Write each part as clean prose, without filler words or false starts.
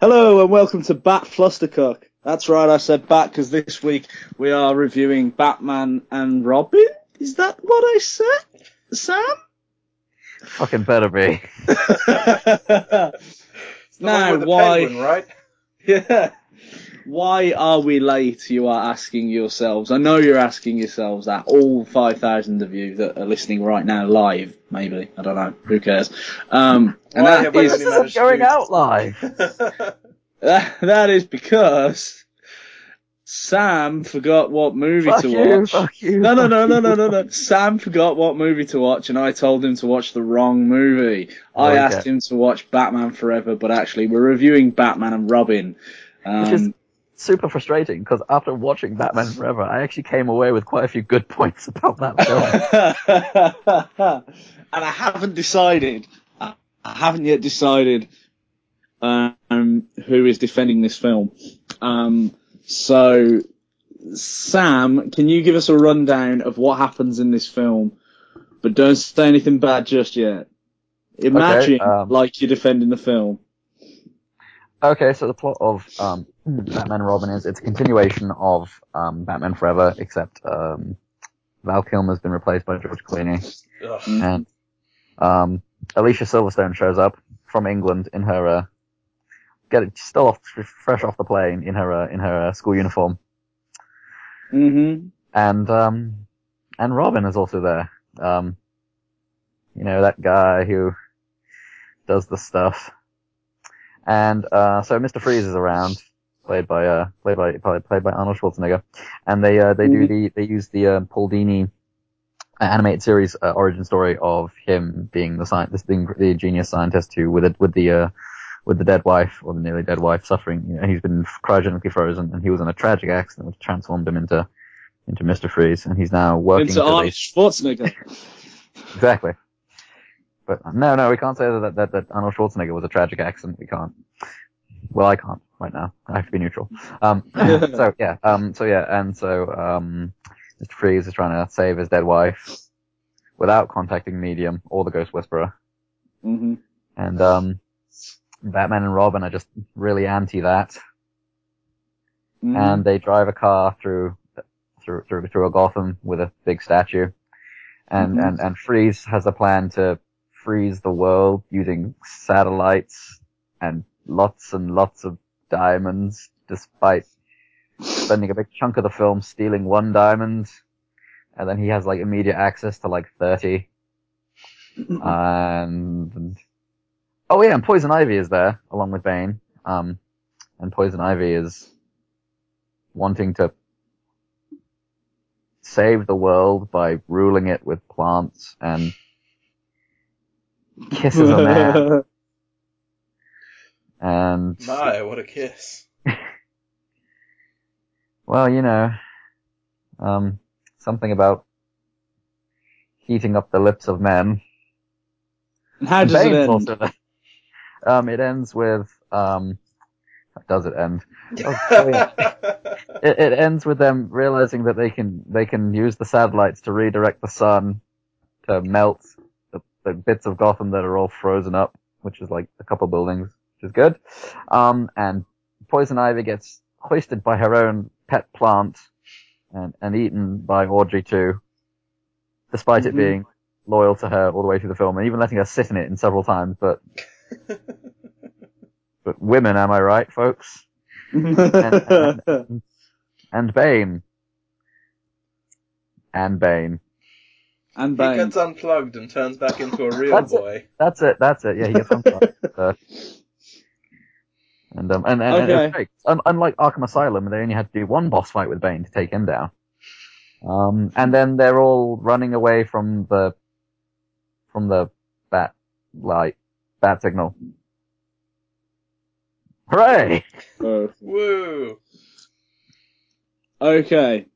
Hello and welcome to Bat Flustercock. That's right, I said Bat because this week we are reviewing Batman and Robin. Is that what I said, Sam? Fucking better be. Now, why? Penguin, right? Yeah. Why are we late? You are asking yourselves. I know you're asking yourselves that. All 5,000 of you that are listening right now live, maybe. I don't know. Who cares? And why that is this going out live. that is because Sam forgot what movie to watch. No. Sam forgot what movie to watch, and I told him to watch the wrong movie. I asked him to watch Batman Forever, but actually we're reviewing Batman and Robin. Which is super frustrating, because after watching Batman Forever, I actually came away with quite a few good points about that film. And I haven't yet decided who is defending this film. So, Sam, can you give us a rundown of what happens in this film? But don't say anything bad just yet. Imagine like you're defending the film. Okay, so the plot of Batman Robin is it's a continuation of Batman Forever, except Val Kilmer's been replaced by George Clooney. Ugh. And Alicia Silverstone shows up from England in her... fresh off the plane in her school uniform. Mm-hmm. And Robin is also there. You know, that guy who does the stuff. And so Mr. Freeze is around, played by Arnold Schwarzenegger, and they use the Paul Dini animated series origin story of him being the genius scientist who with the dead wife, or the nearly dead wife, suffering. You know, he's been cryogenically frozen, and he was in a tragic accident which transformed him into Mr. Freeze, and he's now working into Arnold Schwarzenegger. Exactly. But no, we can't say that Arnold Schwarzenegger was a tragic accident. We can't. Well, I can't right now. I have to be neutral. So Mr. Freeze is trying to save his dead wife without contacting Medium or the Ghost Whisperer. Mm-hmm. And Batman and Robin are just really anti that, and they drive a car through a Gotham with a big statue, and Freeze has a plan to freeze the world using satellites and lots of diamonds, despite spending a big chunk of the film stealing one diamond, and then he has like immediate access to like 30, and. Oh yeah, and Poison Ivy is there, along with Bane. And Poison Ivy is wanting to save the world by ruling it with plants and kisses a man. And... My, what a kiss. Well, you know, something about heating up the lips of men. How does Bane's it end? Also there. It ends with, does it end? It ends with them realizing that they can use the satellites to redirect the sun to melt the bits of Gotham that are all frozen up, which is like a couple buildings, which is good. And Poison Ivy gets hoisted by her own pet plant and eaten by Audrey too, despite it being loyal to her all the way through the film and even letting her sit in it in several times, but... But women, am I right, folks? and Bane. He gets unplugged and turns back into a real boy. That's it. Yeah, he gets unplugged. Unlike Arkham Asylum, they only had to do one boss fight with Bane to take him down. And then they're all running away from the bat light. Bat signal. Hooray! Woo! Okay.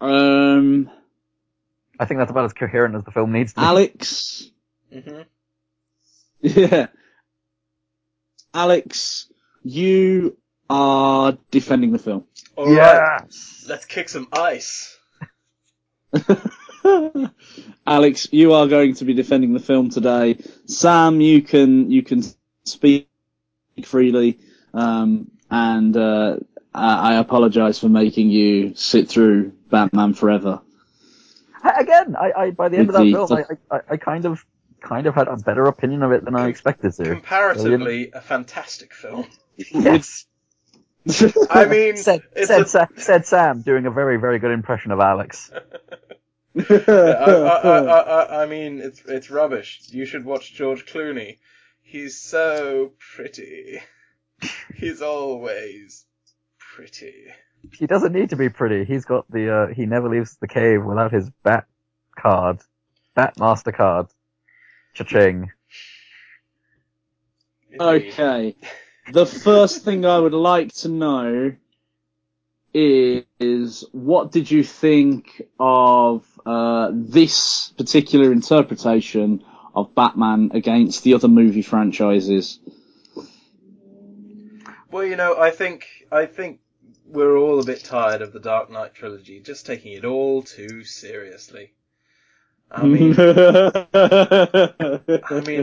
I think that's about as coherent as the film needs to be. Alex? Mm-hmm. Yeah. Alex, you are defending the film. Alright. Yeah. Let's kick some ice. Alex, you are going to be defending the film today. Sam, you can speak speak freely, and I apologize for making you sit through Batman Forever. Again, I by the end of that film, I kind of had a better opinion of it than I expected to. Comparatively, a fantastic film. Yes. I mean, said Sam, doing a very, very good impression of Alex. I mean, it's rubbish. You should watch George Clooney. He's so pretty. He's always pretty. He doesn't need to be pretty. He's got the he never leaves the cave without his bat card, bat Mastercard. Cha-ching. Okay. The first thing I would like to know is what did you think of this particular interpretation of Batman against the other movie franchises? Well, you know, I think we're all a bit tired of the Dark Knight trilogy, just taking it all too seriously. I mean,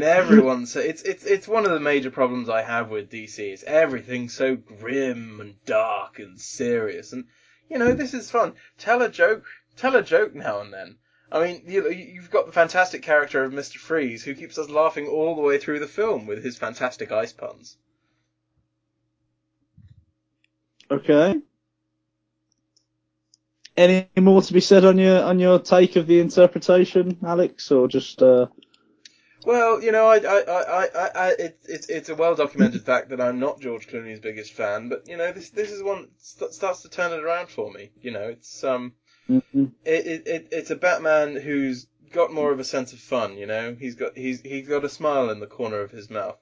everyone. So it's one of the major problems I have with DC. Is everything's so grim and dark and serious, and you know this is fun. Tell a joke now and then. I mean, you've got the fantastic character of Mr. Freeze, who keeps us laughing all the way through the film with his fantastic ice puns. Okay. Any more to be said on your take of the interpretation, Alex, or just? Well, you know, it's a well documented fact that I'm not George Clooney's biggest fan, but you know, this is one that starts to turn it around for me. You know, it's a Batman who's got more of a sense of fun. You know, he's got a smile in the corner of his mouth.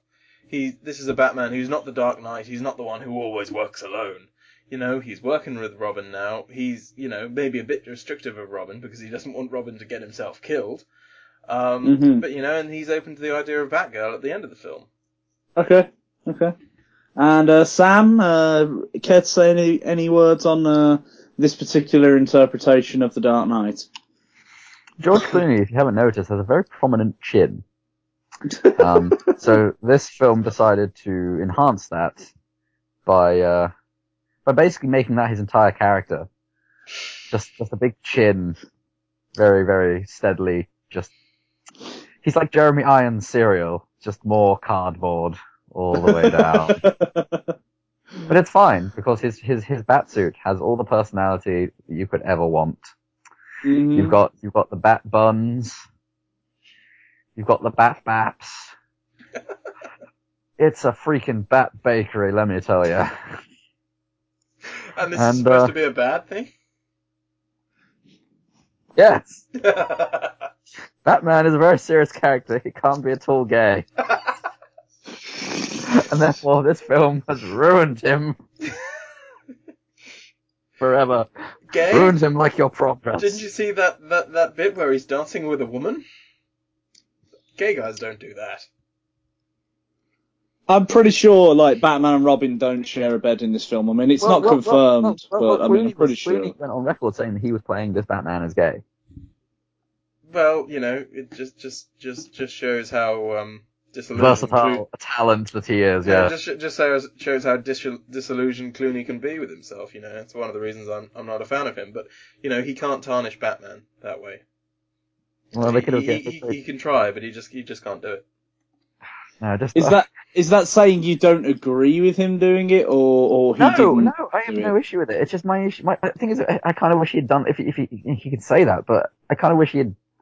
This is a Batman who's not the Dark Knight. He's not the one who always works alone. You know, he's working with Robin now. He's, you know, maybe a bit restrictive of Robin because he doesn't want Robin to get himself killed. But, you know, and he's open to the idea of Batgirl at the end of the film. Okay. And Sam, care to say any words on this particular interpretation of The Dark Knight? George Clooney, if you haven't noticed, has a very prominent chin. So this film decided to enhance that by basically making that his entire character. Just a big chin, very, very steadily, he's like Jeremy Irons' cereal, just more cardboard all the way down. But it's fine, because his batsuit has all the personality that you could ever want. Mm-hmm. You've got the bat buns, you've got the bat baps. It's a freaking bat bakery, let me tell you. And this is supposed to be a bad thing? Yes. Batman is a very serious character. He can't be at all gay. And therefore, this film has ruined him. Forever. Gay? Ruined him like your progress. Didn't you see that bit where he's dancing with a woman? Gay guys don't do that. I'm pretty sure, like, Batman and Robin don't share a bed in this film. I mean, it's not confirmed, but I mean, I'm pretty sure. Clooney went on record saying that he was playing this Batman as gay. Well, you know, it just shows how versatile a talent that he is. Yeah, just shows how disillusioned Clooney can be with himself. You know, it's one of the reasons I'm not a fan of him. But you know, he can't tarnish Batman that way. Well, he can try, but he just can't do it. No, is that saying you don't agree with him doing it, or he didn't? No, I have no issue with it. It's just my issue. My thing is, I kind of wish he'd done if he could say that, but I kind of wish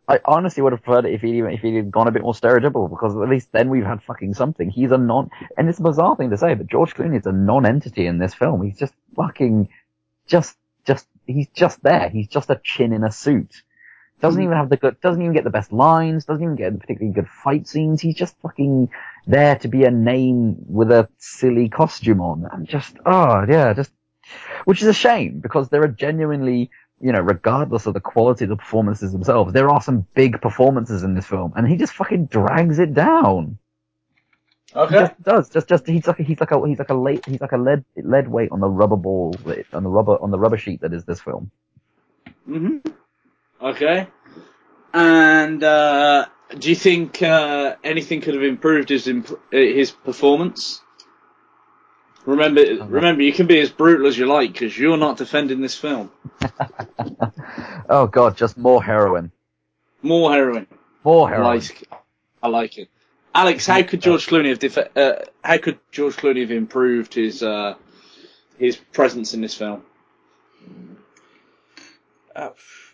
I honestly would have preferred it if he'd gone a bit more stereotypical, because at least then we've had fucking something. He's a non, and it's a bizarre thing to say, but George Clooney is a non-entity in this film. He's just fucking, just he's just there. He's just a chin in a suit. Doesn't even have the good, doesn't even get the best lines, doesn't even get particularly good fight scenes. He's just fucking there to be a name with a silly costume on. And just, which is a shame, because there are genuinely, you know, regardless of the quality of the performances themselves, there are some big performances in this film, and he just fucking drags it down. Okay. He just does. He's like a lead weight on the rubber balls, on the rubber sheet that is this film. Mm-hmm. Okay, and do you think anything could have improved his performance? Remember, you can be as brutal as you like because you're not defending this film. Oh God, just more heroin. More heroin. More heroin. I like it. Alex, how could George Clooney have improved his presence in this film?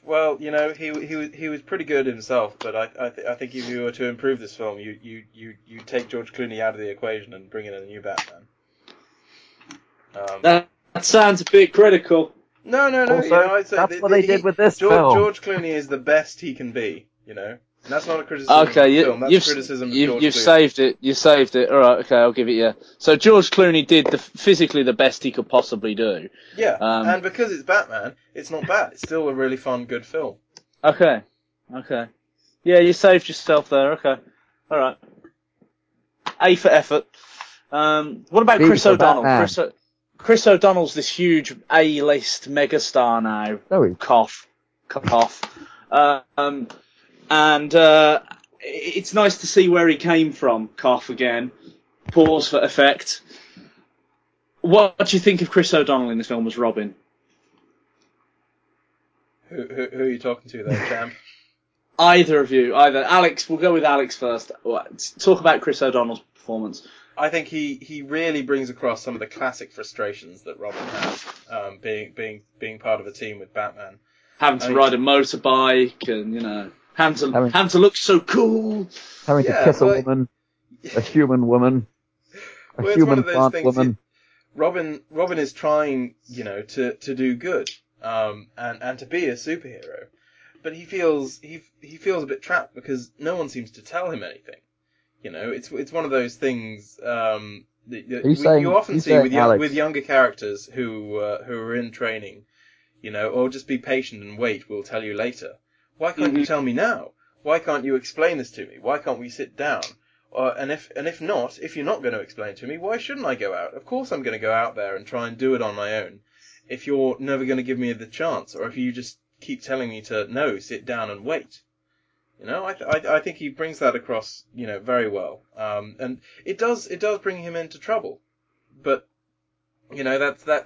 Well, you know, he was pretty good himself, but I think if you were to improve this film, you take George Clooney out of the equation and bring in a new Batman. That sounds a bit critical. No. Also, you know, that's what they did with this film. George Clooney is the best he can be, you know. And that's not a criticism of the film, that's a criticism of George Clooney. You saved it. All right, okay, I'll give it you. So George Clooney did physically the best he could possibly do. Yeah, and because it's Batman, it's not bad. It's still a really fun, good film. Okay. Yeah, you saved yourself there, okay. All right. A for effort. What about Chris O'Donnell? Chris O'Donnell's this huge A-list megastar now. Oh, cough. And it's nice to see where he came from. Cough again. Pause for effect. What do you think of Chris O'Donnell in this film as Robin? Who are you talking to there, champ? Either of you. Alex, we'll go with Alex first. Talk about Chris O'Donnell's performance. I think he really brings across some of the classic frustrations that Robin has, being part of a team with Batman. Having to ride a motorbike and, you know... Having to look so cool. Having to kiss a woman, a human woman, human plant woman. Robin is trying, you know, to do good, and to be a superhero, but he feels a bit trapped because no one seems to tell him anything. You know, it's one of those things you often see with younger characters who are in training, you know, or just be patient and wait. We'll tell you later. Why can't you tell me now? Why can't you explain this to me? Why can't we sit down? And if you're not going to explain it to me, why shouldn't I go out? Of course I'm going to go out there and try and do it on my own. If you're never going to give me the chance, or if you just keep telling me to sit down and wait, you know, I think he brings that across, you know, very well. And it does bring him into trouble, but you know those are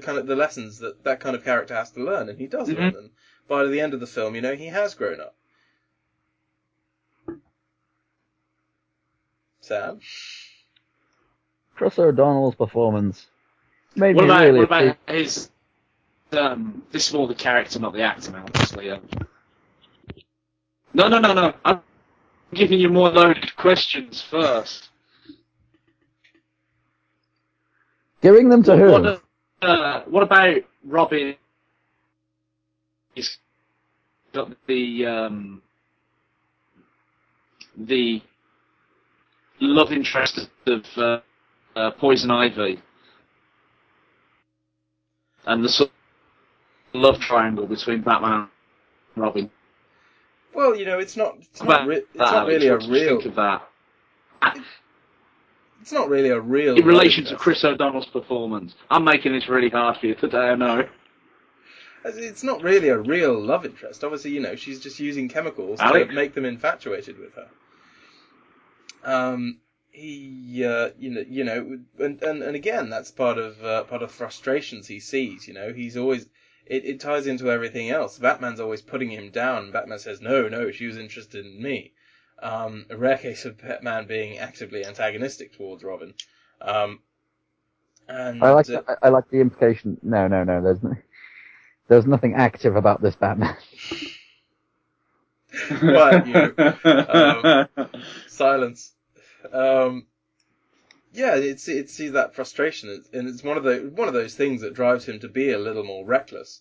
kind of the lessons that kind of character has to learn, and he does learn them. By the end of the film, you know, he has grown up. Sam? Chris O'Donnell's performance made me really... What about his... this is more the character, not the actor, obviously. No. I'm giving you more loaded questions first. Giving them to who? What about Robin... He's got the love interest of Poison Ivy, and the sort of love triangle between Batman and Robin. Well, you know, it's not really a real. In relation to Chris O'Donnell's performance, I'm making this really hard for you today. I know. It's not really a real love interest. Obviously, you know, she's just using chemicals to make them infatuated with her. And again, that's part of frustrations he sees. You know, he's always it ties into everything else. Batman's always putting him down. Batman says, "No, she was interested in me." A rare case of Batman being actively antagonistic towards Robin. I like the implication. No, there's no. There's nothing active about this Batman. Why you? Silence. Yeah, it sees that frustration, and it's one of those things that drives him to be a little more reckless.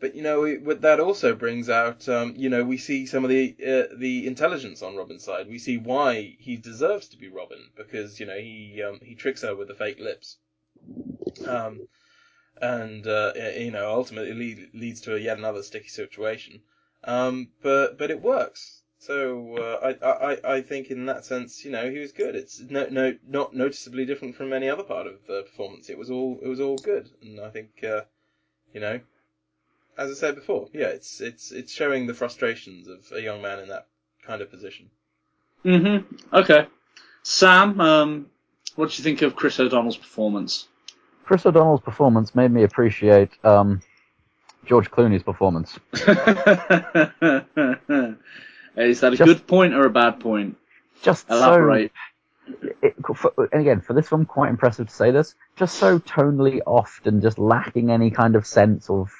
But you know, that also brings out, you know, we see some of the intelligence on Robin's side. We see why he deserves to be Robin, because you know he tricks her with the fake lips. And you know, ultimately leads to yet another sticky situation. But it works. So I think in that sense, you know, he was good. It's not noticeably different from any other part of the performance. It was all good, and I think you know, as I said before, yeah, it's showing the frustrations of a young man in that kind of position. Okay, Sam. What do you think of Chris O'Donnell's performance? Chris O'Donnell's performance made me appreciate George Clooney's performance. Is that a good point or a bad point? Just elaborate. So, and again, for this film, quite impressive to say this. Just so tonally off and just lacking any kind of sense of.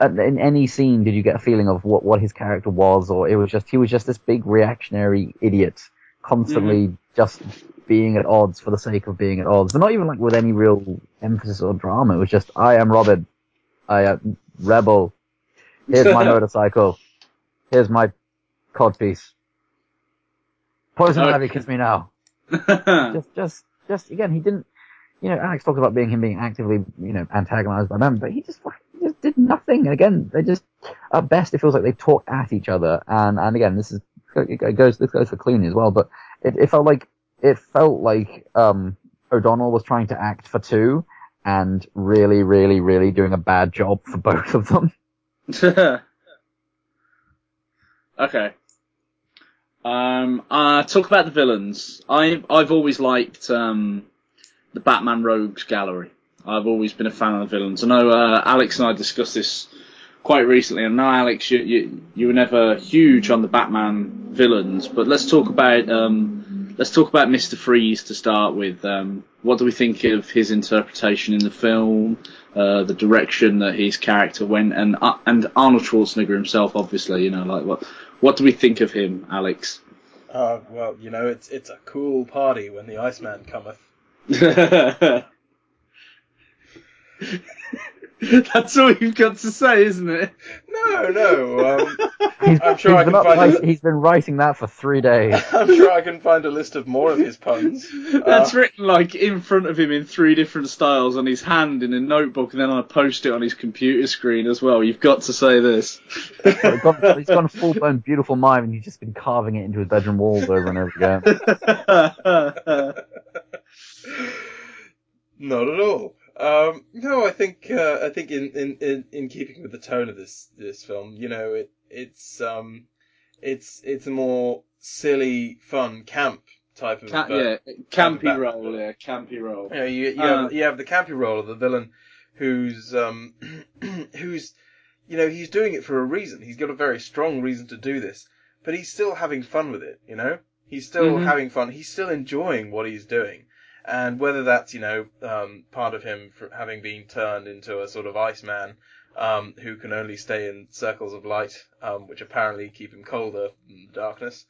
In any scene, did you get a feeling of what his character was, or it was just he was just this big reactionary idiot, constantly just being at odds for the sake of being at odds, but not even like with any real emphasis or drama. It was just I am Robin, I am rebel. Here's my motorcycle. Here's my codpiece. Poison Ivy kiss me now. just again, he didn't. You know, Alex talked about him being actively, you know, antagonized by them, but he just fucking. Just did nothing. And again, they just at best it feels like they talk at each other. And again, this goes for Clooney as well. But it felt like O'Donnell was trying to act for two, and really, really, really doing a bad job for both of them. Okay. Talk about the villains. I've always liked the Batman Rogues Gallery. I've always been a fan of the villains. I know Alex and I discussed this quite recently. And now, Alex, you were never huge on the Batman villains, but let's talk about Mr. Freeze to start with. What do we think of his interpretation in the film, the direction that his character went, and Arnold Schwarzenegger himself, obviously. You know, like what do we think of him, Alex? Well, you know, it's a cool party when the Iceman cometh. That's all you've got to say, isn't it? No. I'm sure I can find. He's been writing that for 3 days. I'm sure I can find a list of more of his puns. That's written like in front of him in 3 different styles on his hand in a notebook, and then on a post-it on his computer screen as well. You've got to say this. He's gone full-blown beautiful mime, and he's just been carving it into his bedroom walls over and over again. Not at all. No, I think in keeping with the tone of this film, you know, it's a more silly, fun camp type of campy role. You know, you have the campy role of the villain, who's who's, you know, he's doing it for a reason. He's got a very strong reason to do this, but he's still having fun with it. You know, he's still having fun. He's still enjoying what he's doing. And whether that's, you know, part of him having been turned into a sort of Iceman who can only stay in circles of light, which apparently keep him colder in the darkness.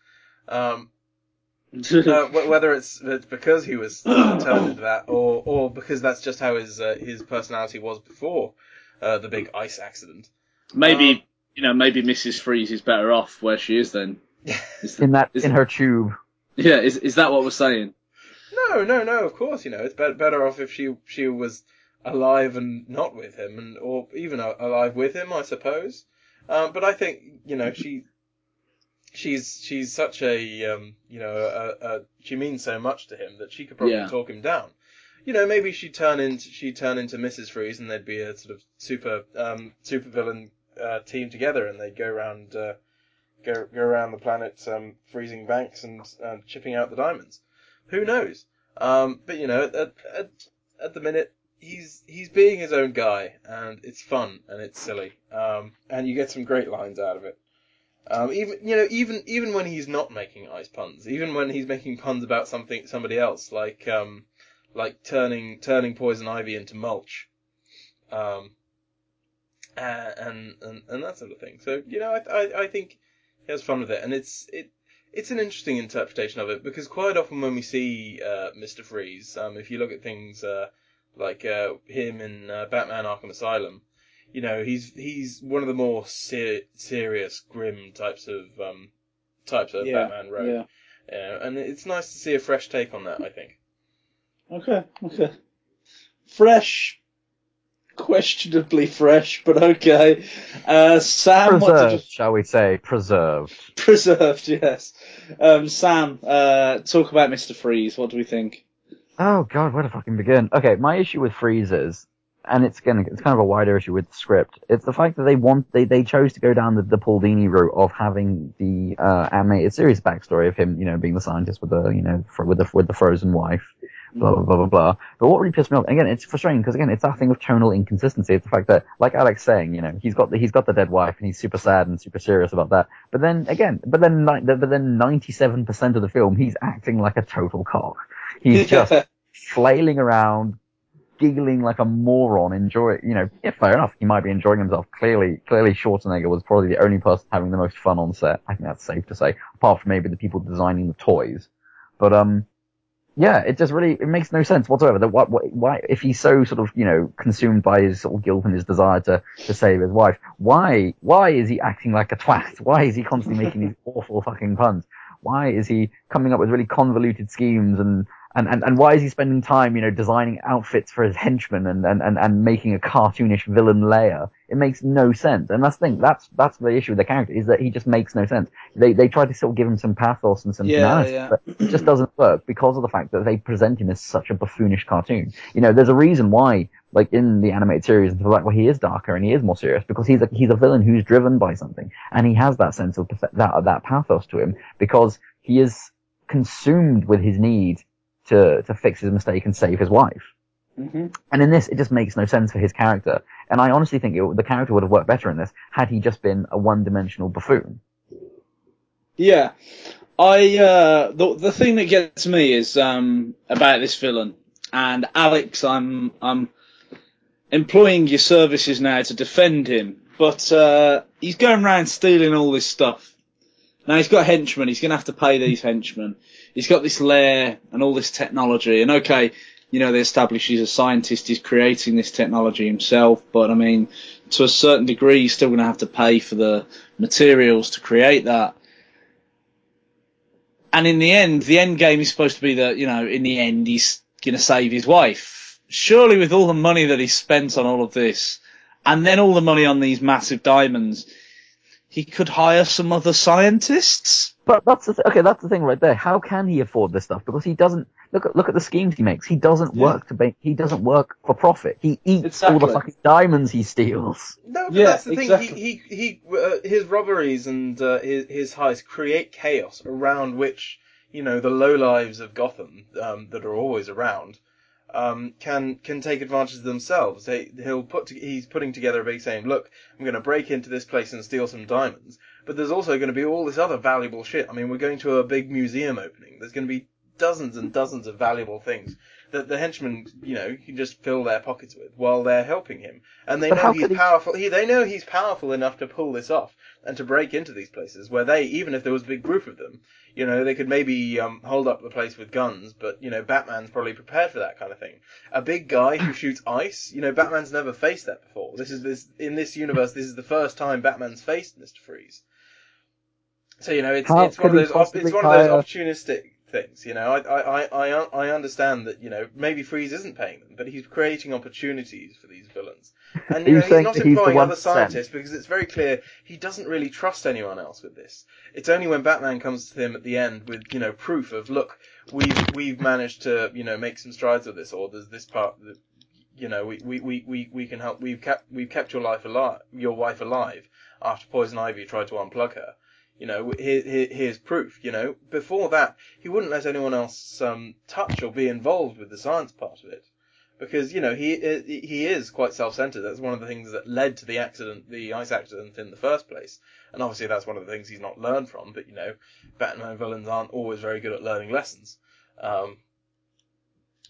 Whether it's because he was turned into that, or because that's just how his personality was before the big ice accident. Maybe maybe Mrs. Freeze is better off where she is then. In her tube. Yeah, is that what we're saying? No, of course, you know, it's better off if she was alive and not with him, and or even alive with him, I suppose. But I think, you know, she's such a, you know, she means so much to him that she could probably talk him down. You know, maybe she'd turn into Mrs. Freeze, and they'd be a sort of supervillain team together, and they'd go around the planet freezing banks and chipping out the diamonds. Who knows? But you know, at the minute, he's being his own guy, and it's fun and it's silly, and you get some great lines out of it. Even when he's not making ice puns, even when he's making puns about somebody else, like turning Poison Ivy into mulch, and that sort of thing. So you know, I think he has fun with it, and it's an interesting interpretation of it, because quite often when we see Mr. Freeze, if you look at things like him in Batman Arkham Asylum, you know, he's one of the more serious, grim types of Batman rogue. Yeah. Yeah, and it's nice to see a fresh take on that, I think. Okay. Fresh, questionably fresh, but okay. Sam, preserved, yes. Sam, talk about Mr. Freeze. What do we think? Oh god, where to fucking begin? Okay, my issue with Freeze is, and it's kind of a wider issue with the script, it's the fact that they chose to go down the Paul Dini route of having the animated series backstory of him, you know, being the scientist with the frozen wife. blah, blah, blah, blah, blah. But what really pissed me off, and again, it's frustrating because, again, it's that thing of tonal inconsistency. It's the fact that, like Alex saying, you know, he's got the dead wife and he's super sad and super serious about that. But then, again, but then 97% of the film, he's acting like a total cock. He's just flailing around, giggling like a moron, yeah, fair enough, he might be enjoying himself. Clearly Schwarzenegger was probably the only person having the most fun on set. I think that's safe to say, apart from maybe the people designing the toys. But, yeah, it just really, it makes no sense whatsoever. Why, if he's so sort of, you know, consumed by his sort of guilt and his desire to save his wife, why is he acting like a twat? Why is he constantly making these awful fucking puns? Why is he coming up with really convoluted schemes and why is he spending time, you know, designing outfits for his henchmen and making a cartoonish villain layer? It makes no sense. And that's the thing. That's the issue with the character, is that he just makes no sense. They try to still give him some pathos and some humanity, but it just doesn't work because of the fact that they present him as such a buffoonish cartoon. You know, there's a reason why, like, in the animated series, it's like, well, he is darker and he is more serious because he's a villain who's driven by something. And he has that sense of that pathos to him because he is consumed with his need to fix his mistake and save his wife. Mm-hmm. And in this, it just makes no sense for his character. And I honestly think the character would have worked better in this had he just been a one-dimensional buffoon. Yeah. The thing that gets me is about this villain. And Alex, I'm employing your services now to defend him. But he's going around stealing all this stuff. Now, he's got henchmen. He's going to have to pay these henchmen. He's got this lair and all this technology. And, okay, you know, they establish he's a scientist. He's creating this technology himself. But, I mean, to a certain degree, he's still going to have to pay for the materials to create that. And in the end game is supposed to be that, you know, in the end, he's going to save his wife. Surely with all the money that he spent on all of this and then all the money on these massive diamonds, he could hire some other scientists. But that's the thing right there. How can he afford this stuff? Because he doesn't look at the schemes he makes. He doesn't work to make. He doesn't work for profit. He eats all the fucking diamonds he steals. No, but that's the thing. His robberies and his heists create chaos around which, you know, the lowlives of Gotham that are always around can take advantage of themselves. He's putting together a big saying, look, I'm going to break into this place and steal some diamonds, but there's also going to be all this other valuable shit. I mean, we're going to a big museum opening. There's going to be dozens and dozens of valuable things that the henchmen, you know, can just fill their pockets with while they're helping him. And they know he's powerful. They know he's powerful enough to pull this off and to break into these places where they, even if there was a big group of them, you know, they could maybe hold up the place with guns. But, you know, Batman's probably prepared for that kind of thing. A big guy who shoots ice, you know, Batman's never faced that before. In this universe, this is the first time Batman's faced Mr. Freeze. So, you know, it's one of those opportunistic things, you know. I understand that, you know, maybe Freeze isn't paying them, but he's creating opportunities for these villains. And, you know, he's not employing other scientists because it's very clear he doesn't really trust anyone else with this. It's only when Batman comes to him at the end with, you know, proof of, look, we've managed to, you know, make some strides with this, or there's this part that, you know, we can help. We've kept your wife alive after Poison Ivy tried to unplug her. You know, here's proof. You know, before that, he wouldn't let anyone else touch or be involved with the science part of it, because, you know, he is quite self-centered. That's one of the things that led to the accident, the ice accident in the first place. And obviously, that's one of the things he's not learned from. But, you know, Batman villains aren't always very good at learning lessons.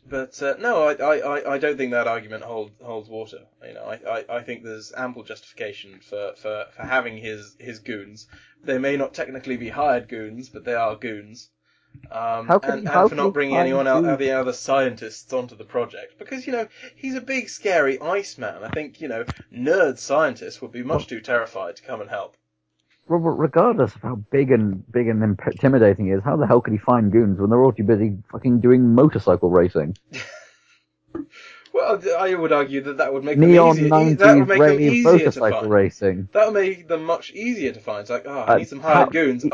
But no, I don't think that argument holds water. You know, I think there's ample justification for having his goons. They may not technically be hired goons, but they are goons. And for not bringing anyone out of the other scientists onto the project. Because, you know, he's a big, scary Iceman. I think, you know, nerd scientists would be much too terrified to come and help. Robert, regardless of how big and intimidating he is, how the hell could he find goons when they're all too busy fucking doing motorcycle racing? Well, I would argue that would make them easier. That would make them much easier to find. It's like, I need some hired goons.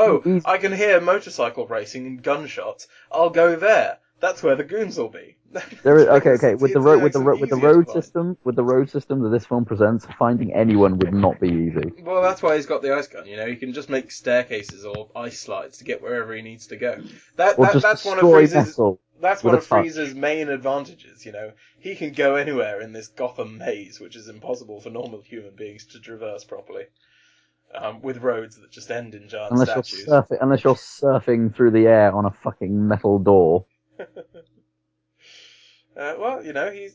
I can hear motorcycle racing and gunshots. I'll go there. That's where the goons will be. There is, okay. With the road system that this film presents, finding anyone would not be easy. Well, that's why he's got the ice gun. You know, he can just make staircases or ice slides to get wherever he needs to go. That's one of Freeze's main advantages, you know. He can go anywhere in this Gotham maze, which is impossible for normal human beings to traverse properly, with roads that just end in giant statues. Unless you're surfing through the air on a fucking metal door. Well, you know, he's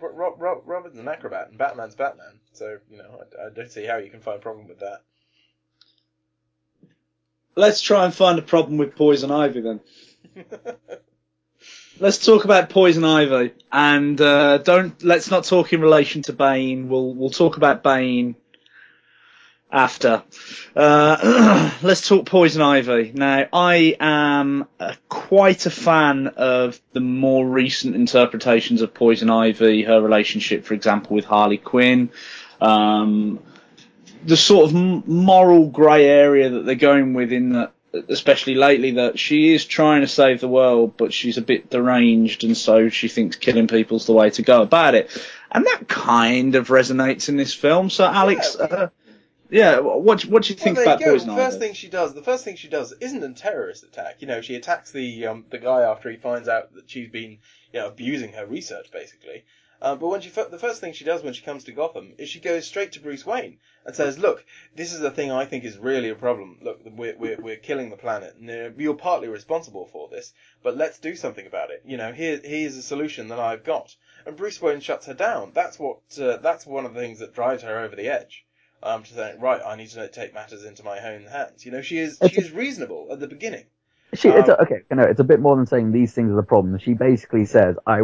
Robin's an acrobat and Batman's Batman, so, you know, I don't see how you can find a problem with that. Let's try and find a problem with Poison Ivy, then. Let's talk about Poison Ivy, and let's not talk in relation to Bane. We'll talk about Bane after. Let's talk Poison Ivy. Now, I am quite a fan of the more recent interpretations of Poison Ivy, her relationship, for example, with Harley Quinn, the sort of moral grey area that they're going with in that, especially lately, that she is trying to save the world, but she's a bit deranged, and so she thinks killing people's the way to go about it. And that kind of resonates in this film. So, Alex, what do you think about Poison Ivy? The first thing she does isn't a terrorist attack. You know, she attacks the guy after he finds out that she's been, you know, abusing her research, basically. But the first thing she does when she comes to Gotham is she goes straight to Bruce Wayne and says, "Look, this is a thing I think is really a problem. Look, we're killing the planet, and you're partly responsible for this. But let's do something about it. You know, here's a solution that I've got." And Bruce Wayne shuts her down. That's one of the things that drives her over the edge. To say, right, I need to take matters into my own hands. You know, she is reasonable at the beginning. It's a bit more than saying these things are the problem. She basically says, I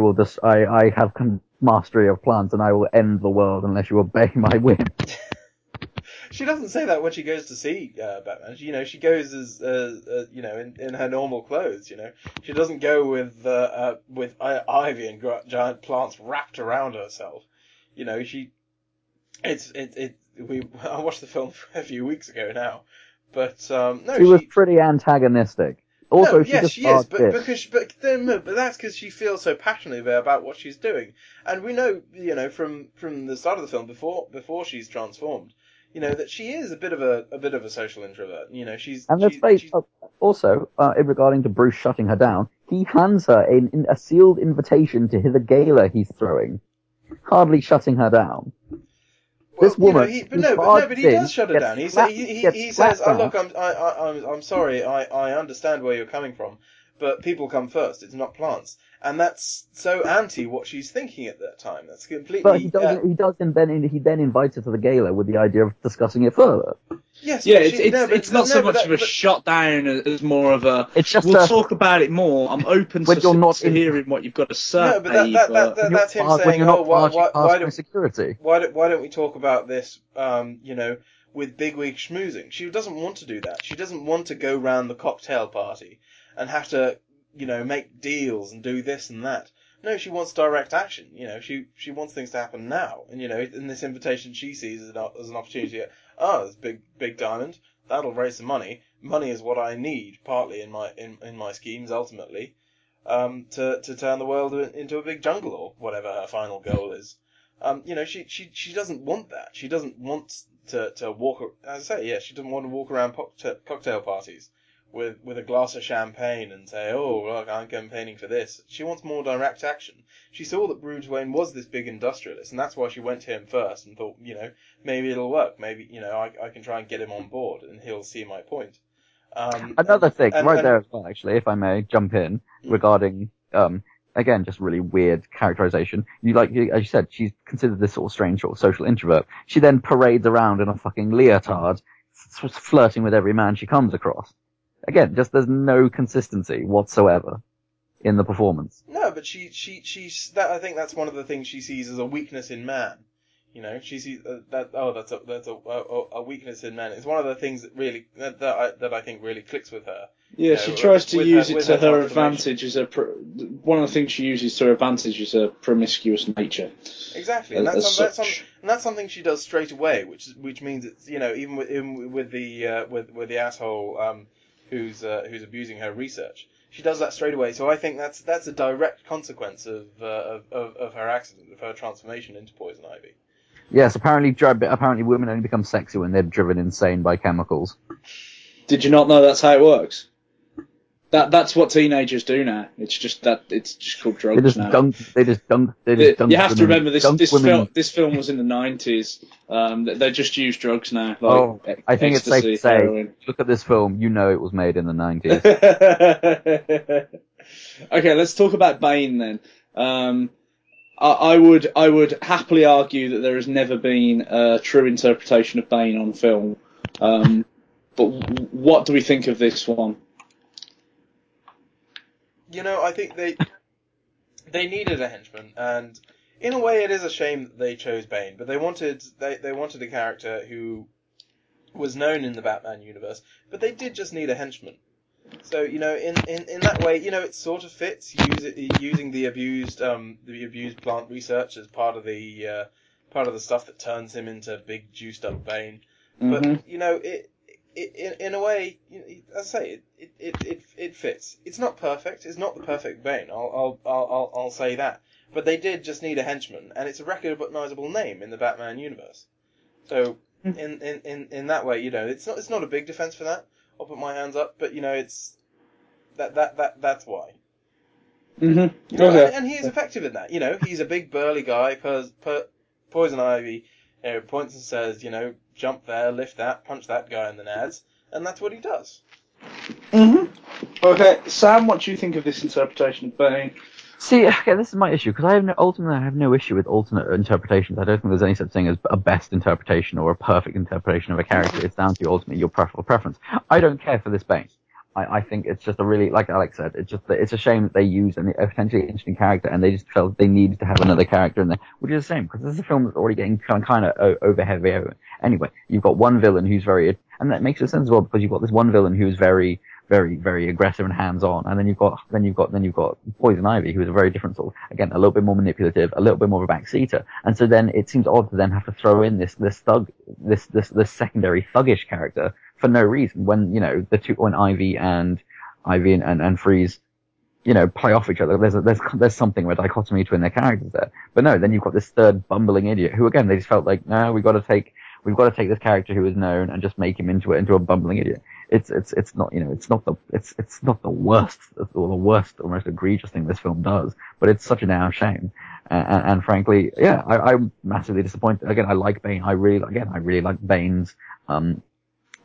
have mastery of plants, and I will end the world unless you obey my whim. She doesn't say that when she goes to see Batman. You know, she goes as you know, in her normal clothes. You know, she doesn't go with ivy and giant plants wrapped around herself. You know, I watched the film a few weeks ago now, but no, she was pretty antagonistic. Also, no, yes, she is, but that's because she feels so passionately about what she's doing, and we know, you know, from the start of the film, before she's transformed, you know, that she is a bit of a social introvert. You know, regarding to Bruce shutting her down, he hands her a sealed invitation to the gala he's throwing, hardly shutting her down. This woman, you know, but he does shut her down. He says, "Oh, look, I'm sorry. I understand where you're coming from, but people come first. It's not plants." And that's so anti what she's thinking at that time. That's completely. But he then invites her to the gala with the idea of discussing it further. Yes. Yeah. It's not so much of a shut down as more of a. It's just we'll talk about it more. I'm open to hearing what you've got to say. No, but that's him saying, "Oh, why don't we talk about this? You know, with bigwig schmoozing." She doesn't want to do that. She doesn't want to go round the cocktail party and have to, you know, make deals and do this and that. No, she wants direct action. You know, she wants things to happen now. And, you know, in this invitation she sees as an opportunity. There's big diamond. That'll raise some money. Money is what I need, partly in my schemes, ultimately, to turn the world into a big jungle or whatever her final goal is. You know, she doesn't want that. She doesn't want to walk. As I say, yeah, she doesn't want to walk around cocktail parties with a glass of champagne and say, "Oh, look, I'm campaigning for this." She wants more direct action. She saw that Bruce Wayne was this big industrialist, and that's why she went to him first and thought, you know, maybe it'll work. Maybe, you know, I can try and get him on board and he'll see my point. Another thing, if I may jump in, regarding, again, just really weird characterization. As you said, she's considered this sort of strange sort of social introvert. She then parades around in a fucking leotard, flirting with every man she comes across. Again, just there's no consistency whatsoever in the performance. No, but I think that's one of the things she sees as a weakness in man. You know, she sees that's a weakness in man. It's one of the things that really that I think really clicks with her. Yeah, you know, she tries to use it to her advantage. One of the things she uses to her advantage is her promiscuous nature. Exactly, and that's something she does straight away, which means it's, you know, even with the asshole. Who's abusing her research. She does that straight away. So I think that's a direct consequence of her accident, of her transformation into Poison Ivy. Yes, apparently women only become sexy when they're driven insane by chemicals. Did you not know that's how it works? That's what teenagers do now. It's just called drugs now. They just dunk. You have to remember this film was in the '90s. They just use drugs now. Like I think ecstasy, it's safe to say, heroin. Look at this film. You know it was made in the '90s. Okay, let's talk about Bane then. I would happily argue that there has never been a true interpretation of Bane on film. But what do we think of this one? You know, I think they needed a henchman, and in a way, it is a shame that they chose Bane. But they wanted a character who was known in the Batman universe. But they did just need a henchman. So you know, in that way, you know, it sort of fits using the abused plant research as part of the stuff that turns him into big juiced up Bane. But you know it. In a way, as I say, it fits. It's not perfect. It's not the perfect Bane. I'll say that. But they did just need a henchman, and it's a recognizable name in the Batman universe. So in that way, you know, it's not a big defense for that. I'll put my hands up, but you know, it's that's why. Mm-hmm. You know, okay. And he is effective in that. You know, he's a big burly guy. Poison Ivy, you know, points and says, you know, jump there, lift that, punch that guy in the nads, and that's what he does. Okay, Sam, what do you think of this interpretation of Bane? See, okay, this is my issue, because I have no issue with alternate interpretations. I don't think there's any such thing as a best interpretation or a perfect interpretation of a character. It's down to ultimately your preference. I don't care for this Bane. I think it's just a really, like Alex said, it's a shame that they used a potentially interesting character and they just felt they needed to have another character in there, which is a shame because this is a film that's already getting kind of over heavy. Anyway, you've got one villain who's very, and that makes sense as well because you've got this one villain who's very, very, very aggressive and hands on, and then you've got Poison Ivy, who is a very different sort of, again, a little bit more manipulative, a little bit more of a backseater, and so then it seems odd to then have to throw in this secondary thuggish character. For no reason, when you know when Ivy and Freeze, you know, play off each other, there's something of a dichotomy between their characters there. But no, then you've got this third bumbling idiot who again they just felt like no, we've got to take this character who is known and just make him into a bumbling idiot. It's not the worst or most egregious thing this film does, but it's such a damn shame. And frankly, yeah, I'm massively disappointed. Again, I like Bane. I really like Bane's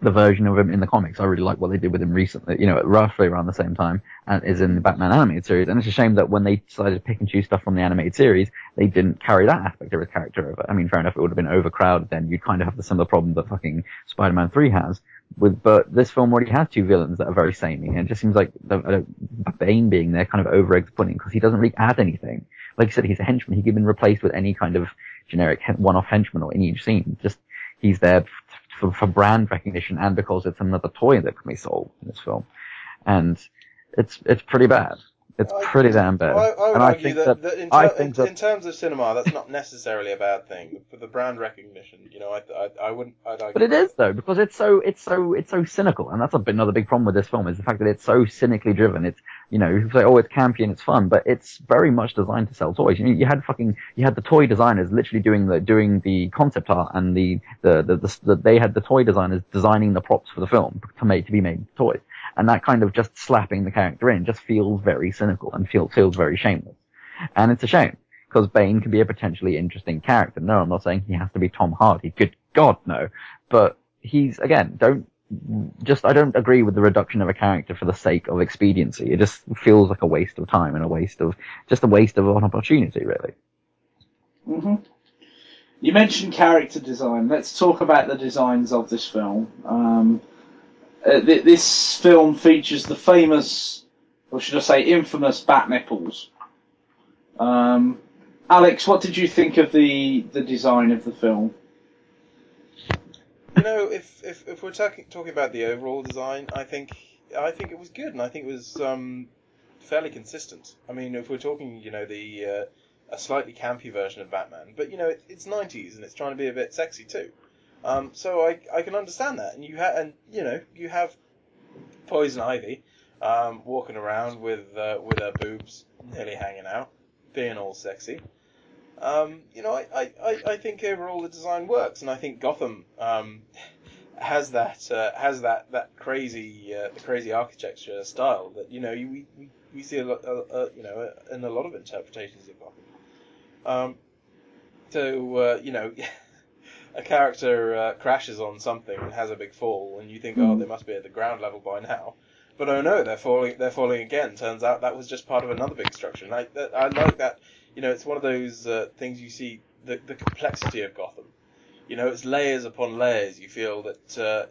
the version of him in the comics. I really like what they did with him recently, you know, roughly around the same time, and is in the Batman animated series. And it's a shame that when they decided to pick and choose stuff from the animated series, they didn't carry that aspect of his character over. I mean, fair enough, it would have been overcrowded then. You'd kind of have the similar problem that fucking Spider-Man 3 has. But this film already has two villains that are very samey, and it just seems like Bane being there kind of over-eggs pudding, because he doesn't really add anything. Like you said, he's a henchman. He could have been replaced with any kind of generic one-off henchman or in each scene. Just, he's there for brand recognition and because it's another toy that can be sold in this film, and it's pretty bad. It's pretty damn bad. I think that in terms of cinema, that's not necessarily a bad thing for the brand recognition. You know, I wouldn't. I'd argue but it is though, because it's so cynical, and that's another big problem with this film is the fact that it's so cynically driven. It's, you know, you say, oh, it's campy and it's fun, but it's very much designed to sell toys. You had the toy designers literally doing the concept art, and they had the toy designers designing the props for the film to be made toys. And that kind of just slapping the character in just feels very cynical and feels very shameless. And it's a shame, because Bane can be a potentially interesting character. No, I'm not saying he has to be Tom Hardy. Good God, no. But he's, again, I don't agree with the reduction of a character for the sake of expediency. It just feels like a waste of time and a waste of an opportunity, really. Mm-hmm. You mentioned character design. Let's talk about the designs of this film. This film features the famous, or should I say infamous, bat nipples. Alex, what did you think of the design of the film? You know, if we're talking about the overall design, I think it was good, and I think it was fairly consistent. I mean, if we're talking, you know, a slightly campy version of Batman, but you know, it's 90s and it's trying to be a bit sexy too. So I can understand that, and you have Poison Ivy, walking around with her boobs nearly hanging out, being all sexy. I think overall the design works, and I think Gotham has that crazy architecture style that we see a lot in a lot of interpretations of Gotham. A character crashes on something and has a big fall, and you think, oh, they must be at the ground level by now. But oh no, they're falling again. Turns out that was just part of another big structure. And I like that. It's one of those things you see, the complexity of Gotham. It's layers upon layers. You feel that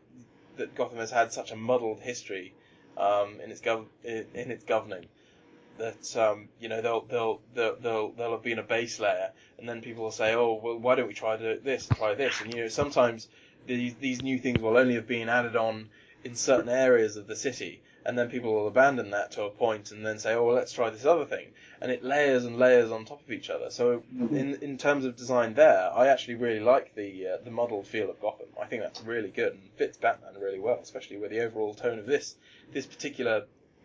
Gotham has had such a muddled history in its governing that they'll have been a base layer, and then people will say, oh well, why don't we try this, and sometimes these new things will only have been added on in certain areas of the city, and then people will abandon that to a point and then say, oh well, let's try this other thing, and it layers and layers on top of each other. So in terms of design there, I actually really like the muddled feel of Gotham. I think that's really good and fits Batman really well, especially with the overall tone of this particular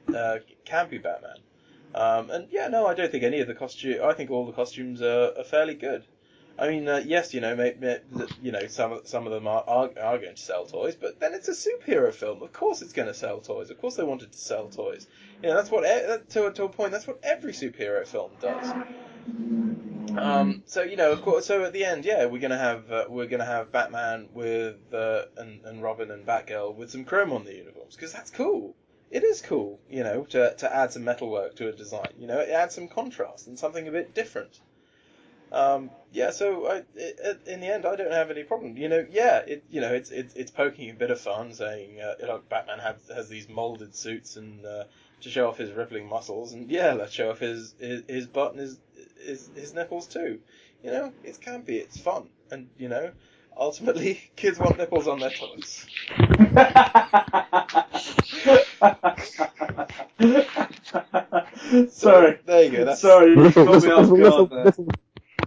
campy Batman. I don't think any of the costumes. I think all the costumes are fairly good. I mean, yes, some of them are going to sell toys, but then it's a superhero film. Of course, it's going to sell toys. Of course, they wanted to sell toys. That's what to a point. That's what every superhero film does. Of course. So at the end, we're going to have Batman with and Robin and Batgirl with some chrome on the uniforms, because that's cool. It is cool, to add some metalwork to a design. It adds some contrast and something a bit different. In the end, I don't have any problem. It's poking a bit of fun, saying Batman has these molded suits and to show off his rippling muscles, and let's show off his butt and his nipples too. It's campy, it's fun, and ultimately, kids want nipples on their toys. Sorry. There you go. That's... Sorry, you caught me off guard there.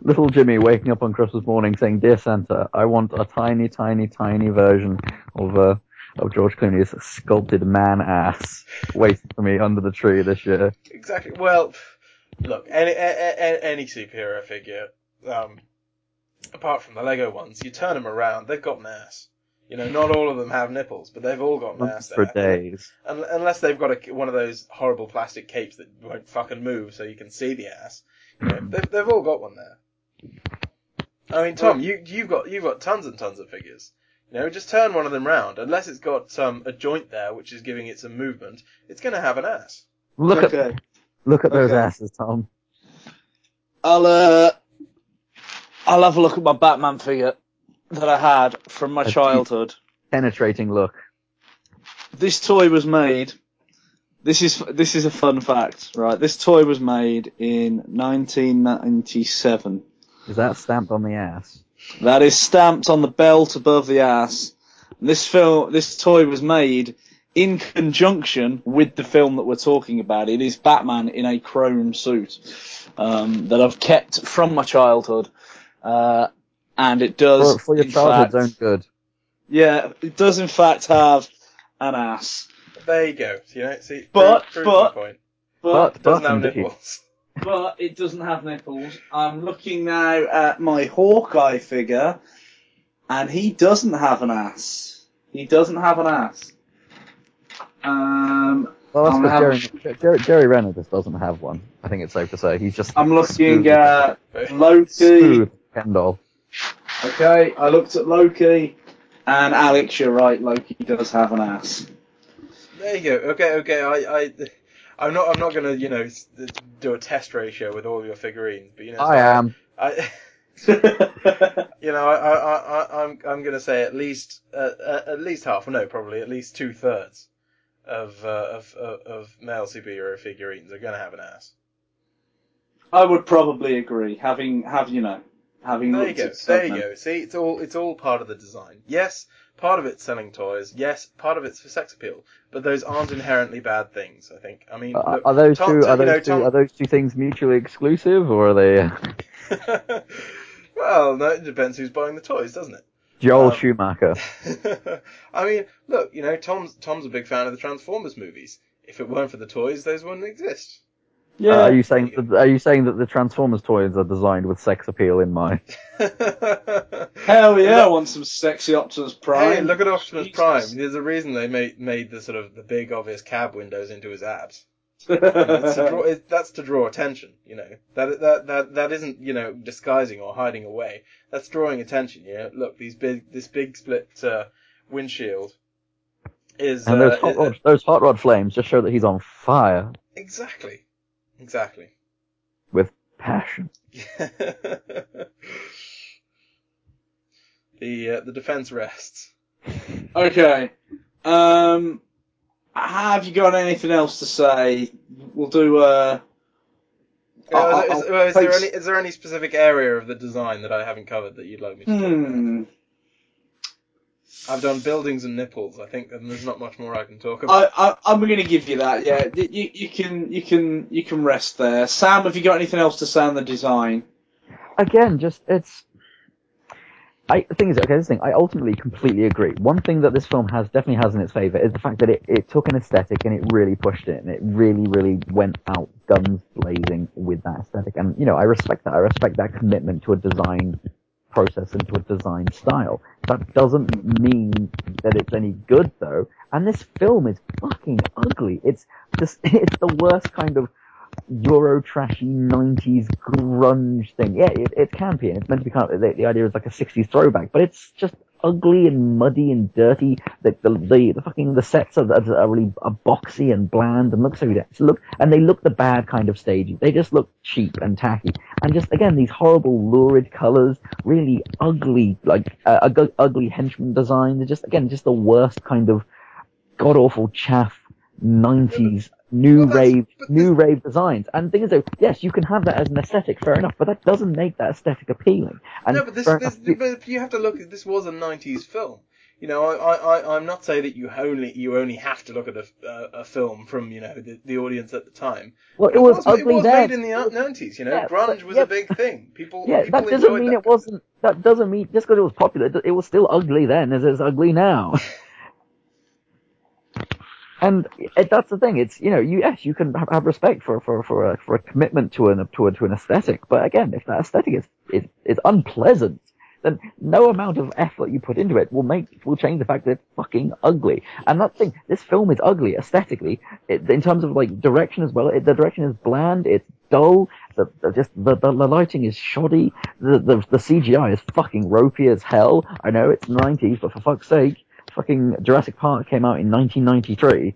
Little Jimmy waking up on Christmas morning saying, "Dear Santa, I want a tiny, tiny, tiny version of George Clooney's sculpted man ass waiting for me under the tree this year." Exactly. Well, look, any superhero figure, apart from the Lego ones, you turn them around, they've got an ass. Not all of them have nipples, but they've all got an ass there. For days. Unless they've got one of those horrible plastic capes that won't fucking move so you can see the ass. They've all got one there. I mean, Tom, you've got tons and tons of figures. Just turn one of them round. Unless it's got a joint there which is giving it some movement, it's going to have an ass. Look at those asses, Tom. I'll have a look at my Batman figure that I had from my childhood. Penetrating look. This toy was made. This is a fun fact, right? This toy was made in 1997. Is that stamped on the ass? That is stamped on the belt above the ass. This toy was made in conjunction with the film that we're talking about. It is Batman in a chrome suit that I've kept from my childhood. And it does, for your childhood's own good. Yeah, it does in fact have an ass. There you go. See, but it doesn't have nipples. But it doesn't have nipples. I'm looking now at my Hawkeye figure, and he doesn't have an ass. Well, that's because Jerry Renner just doesn't have one. I think it's safe to say he's just. I'm looking at Loki. Smooth Kendall. Okay, I looked at Loki, and Alex, you're right, Loki does have an ass. There you go. Okay, I'm not gonna, do a test ratio with all your figurines, but I'm gonna say at least half, no, probably at least 2/3 of male superhero figurines are gonna have an ass. I would probably agree, there you go. See, it's all part of the design. Yes, part of it's selling toys. Yes, part of it's for sex appeal. But those aren't inherently bad things, I think. I mean, look, are those two things mutually exclusive, or are they? Well, no, it depends who's buying the toys, doesn't it? Joel Schumacher. I mean, look, Tom's a big fan of the Transformers movies. if it weren't for the toys, those wouldn't exist. Yeah. Are you saying that the Transformers toys are designed with sex appeal in mind? Hell yeah! I want some sexy Optimus Prime. Hey, look at Optimus Prime. There's a reason they made the sort of the big obvious cab windows into his abs. That's to draw attention, you know. That isn't, you know, disguising or hiding away. That's drawing attention. You know, look, this big split windshield is. And those hot rod flames just show that he's on fire. Exactly. Exactly. With passion. The defense rests. Okay. Have you got anything else to say? We'll do. Is there any specific area of the design that I haven't covered that you'd like me to talk about? I've done buildings and nipples, I think, and there's not much more I can talk about. I'm going to give you that. Yeah, you can rest there. Sam, have you got anything else to say on the design? Again, I ultimately completely agree. One thing that this film definitely has in its favour is the fact that it took an aesthetic and it really pushed it, and it really, really went out guns blazing with that aesthetic. And you know, I respect that. I respect that commitment to a design process into a design style. That doesn't mean that it's any good, though. And this film is fucking ugly. It's the worst kind of Euro trashy 90s grunge thing. Yeah, it's campy and it's meant to be kind of, the idea is like a 60s throwback, but it's just ugly and muddy and dirty. The sets are really boxy and bland and they look the bad kind of stagey. They just look cheap and tacky, and just again these horrible lurid colours, really ugly ugly henchman design. They're just the worst kind of god awful chaff 90s new rave designs. And the thing is, though, yes, you can have that as an aesthetic, fair enough, but that doesn't make that aesthetic appealing. And no, but but you have to look. This was a 90s film. You know, I'm not saying that you only have to look at a film from, you know, the audience at the time. Well, it was made in the 90s. You know, grunge was a big thing. People that doesn't mean it wasn't. That doesn't mean just because it was popular, it was still ugly then as it's ugly now. And that's the thing. It's, you know, you can have respect for a commitment to an aesthetic, but again, if that aesthetic is unpleasant, then no amount of effort you put into it will change the fact that it's fucking ugly. And that thing, this film is ugly aesthetically. In terms of like direction as well, the direction is bland. It's dull. The lighting is shoddy. The CGI is fucking ropey as hell. I know it's 90s, but for fuck's sake. Fucking Jurassic Park came out in 1993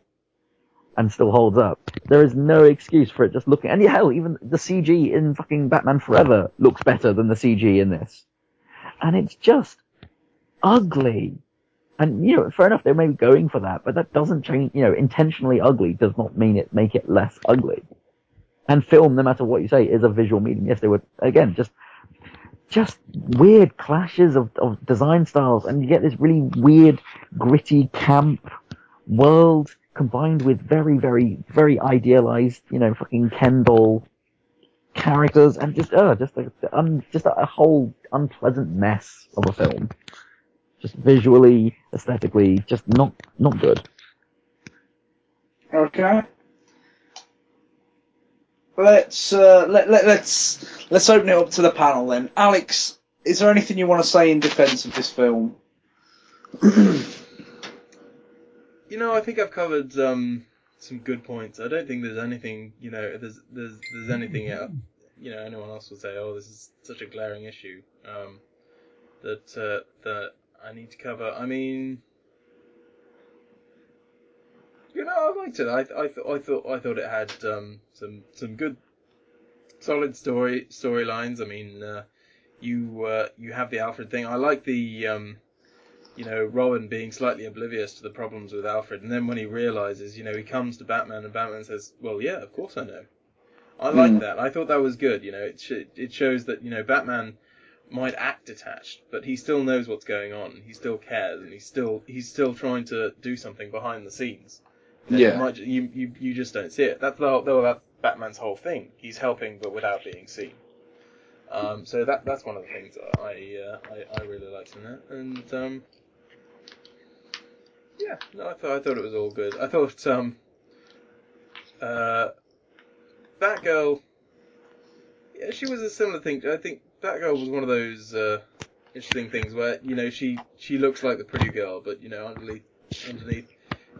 and still holds up. There is no excuse for it just looking... And hell, even the CG in fucking Batman Forever looks better than the CG in this. And it's just ugly. And, you know, fair enough, they may be going for that, but that doesn't change... You know, intentionally ugly does not mean it make it less ugly. And film, no matter what you say, is a visual medium. Yes, they were, again, just weird clashes of design styles, and you get this really weird, gritty, camp world combined with very, very, very idealized, you know, fucking Ken doll characters, and just a whole unpleasant mess of a film. Just visually, aesthetically, just not good. Okay. Let's open it up to the panel then. Alex, is there anything you want to say in defence of this film? You know, I think I've covered some good points. I don't think there's anything, you know, there's anything else, you know, anyone else would say, oh, this is such a glaring issue that I need to cover. I mean, you know, I liked it. I thought it had some good, solid storylines. I mean, you have the Alfred thing. I like the you know, Robin being slightly oblivious to the problems with Alfred, and then when he realizes, you know, he comes to Batman, and Batman says, "Well, yeah, of course I know." I like that. I thought that was good. You know, it shows that, you know, Batman might act detached, but he still knows what's going on. He still cares, and he's still trying to do something behind the scenes. Yeah. You just don't see it. That's Batman's whole thing. He's helping, but without being seen. So that's one of the things I really liked in that. And I thought it was all good. I thought Batgirl, yeah, she was a similar thing. I think Batgirl was one of those interesting things where, you know, she looks like the pretty girl, but, you know, underneath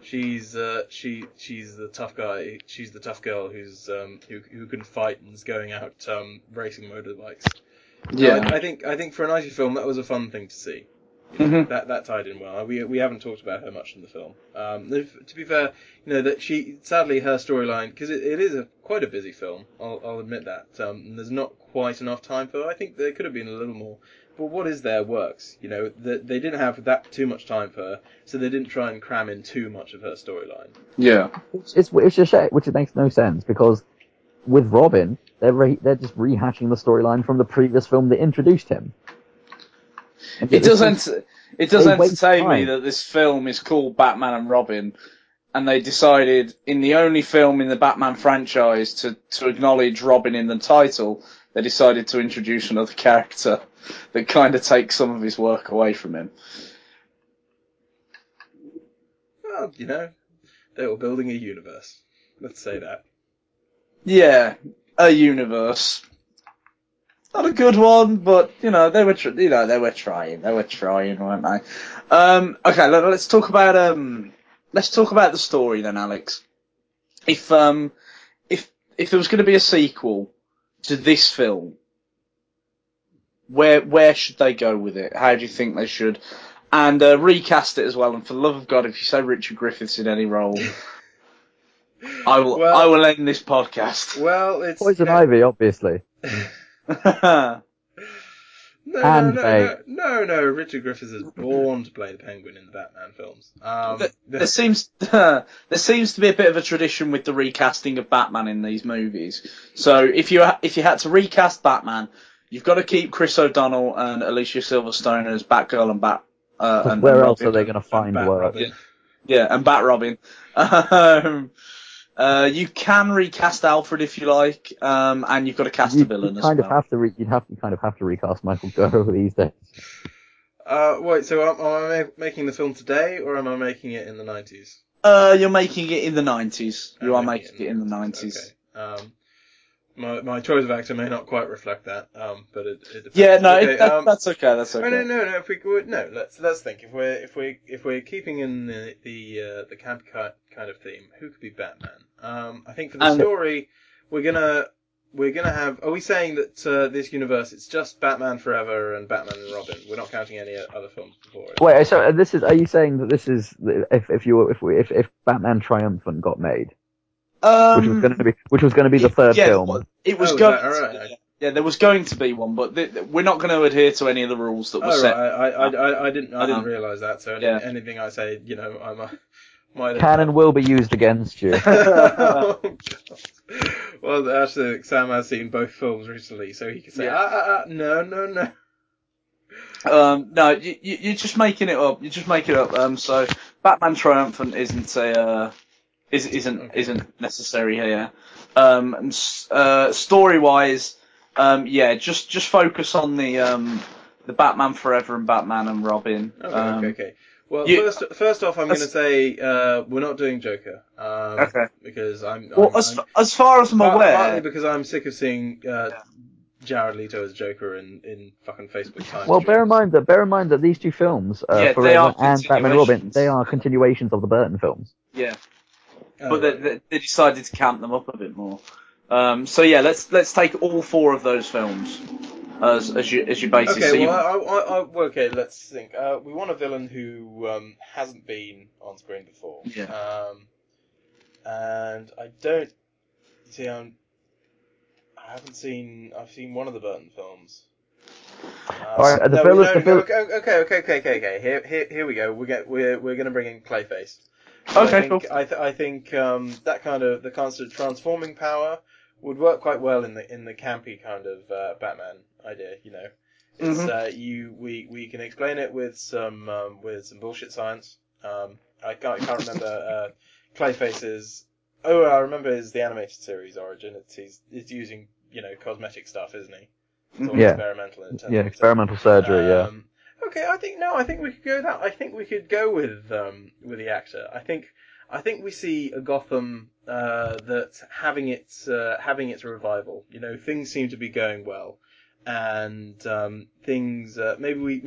she's the tough guy. She's the tough girl who's who can fight and is going out racing motorbikes. Yeah, I think for an Ivy film that was a fun thing to see. You know, mm-hmm. That tied in well. We haven't talked about her much in the film. To be fair, you know that she sadly her storyline, because it is quite a busy film. I'll admit that. And there's not quite enough time for her. I think there could have been a little more. But what is there works. You know that they didn't have that too much time for her, so they didn't try and cram in too much of her storyline. Yeah, it's a shame, which it makes no sense because with Robin they're just rehashing the storyline from the previous film that introduced him. It does entertain me that this film is called Batman and Robin, and they decided in the only film in the Batman franchise to acknowledge Robin in the title, they decided to introduce another character that kind of takes some of his work away from him. Well, you know, they were building a universe. Let's say that. Yeah, a universe. Not a good one, but you know they were trying, weren't they? Okay, let's talk about the story then, Alex. If there was going to be a sequel to this film, where should they go with it? How do you think they should? And recast it as well. And for the love of God, if you say Richard Griffiths in any role. I will end this podcast. Well, it's Poison Ivy, obviously. No, Richard Griffiths is born to play the Penguin in the Batman films. There seems to be a bit of a tradition with the recasting of Batman in these movies. So if you had to recast Batman, you've got to keep Chris O'Donnell and Alicia Silverstone as Batgirl and Bat. And where else Robin, are they going to find work? Yeah, and Bat Robin. You can recast Alfred if you like, and you've got to cast a villain as well. You'd kind of have to recast Michael Gove these days. Wait, so am I making the film today, or am I making it in the 90s? You're making it in the 90s. You are making it in the 90s. Okay. My choice of actor may not quite reflect that, but it depends. Yeah, no, okay, that's okay. That's okay. No. Let's think. If we're keeping in the camp kind of theme, who could be Batman? I think for the story, we're gonna have. Are we saying that this universe it's just Batman Forever and Batman and Robin? We're not counting any other films before it. Wait, so this is. Are you saying that this is if Batman Triumphant got made, which was going to be the third film? There was going to be one, but we're not going to adhere to any of the rules that were set. Right. I didn't realize that. So anything I say, you know, Canon will be used against you. Oh, well, actually, Sam has seen both films recently, so he can say, no. No, you're just making it up. So Batman Triumphant isn't necessary here. Story-wise, just focus on the Batman Forever and Batman and Robin. Okay. Well, first off, I'm going to say we're not doing Joker. Okay. Because as far as I'm aware, partly because I'm sick of seeing Jared Leto as Joker in fucking Facebook time. Well, bear in mind that these two films, Forever and Batman and Robin, they are continuations of the Burton films. Yeah. They decided to camp them up a bit more. Let's take all four of those films as your basis. Let's think. We want a villain who hasn't been on screen before. Yeah. And I don't see. I've seen one of the Burton films. Okay. Here we go. We're going to bring in Clayface. I think the kind of transforming power would work quite well in the campy kind of Batman idea. You know, it's we can explain it with some bullshit science. I can't remember Clayface's. Oh, I remember is the animated series origin. It's using cosmetic stuff, isn't he? It's all experimental. Experimental surgery. Okay, I think we could go with the actor. I think I think we see a Gotham that's having its revival. You know, things seem to be going well, and things maybe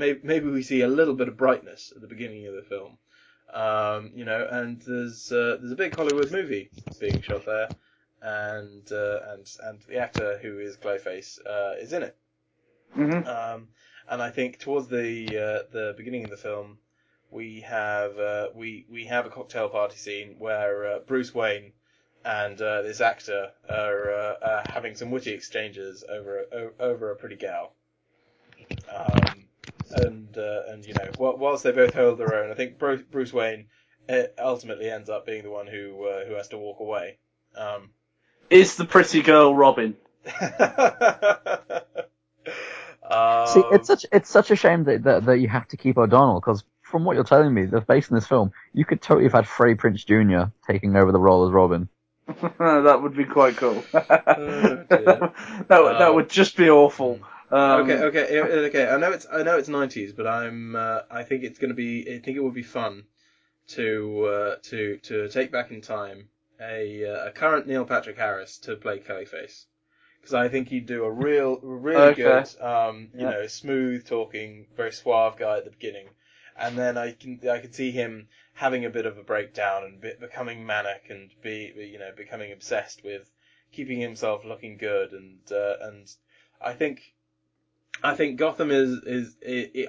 we see a little bit of brightness at the beginning of the film. You know, and there's a big Hollywood movie being shot there, and the actor who is Clayface is in it. Mm-hmm. And I think towards the beginning of the film, we have a cocktail party scene where Bruce Wayne and this actor are having some witty exchanges over a pretty gal. And you know, whilst they both hold their own, I think Bruce Wayne ultimately ends up being the one who has to walk away. Is the pretty girl Robin? See, it's such a shame that you have to keep O'Donnell, because from what you're telling me, the face in this film, you could totally have had Freddie Prinze Jr. taking over the role as Robin. That would be quite cool. That would just be awful. Okay. I know it's 90s, but I think it would be fun to take back in time a current Neil Patrick Harris to play Clayface. Because I think he'd do a really good, know, smooth talking, very suave guy at the beginning, and then I can see him having a bit of a breakdown and becoming manic and becoming obsessed with keeping himself looking good, and I think Gotham is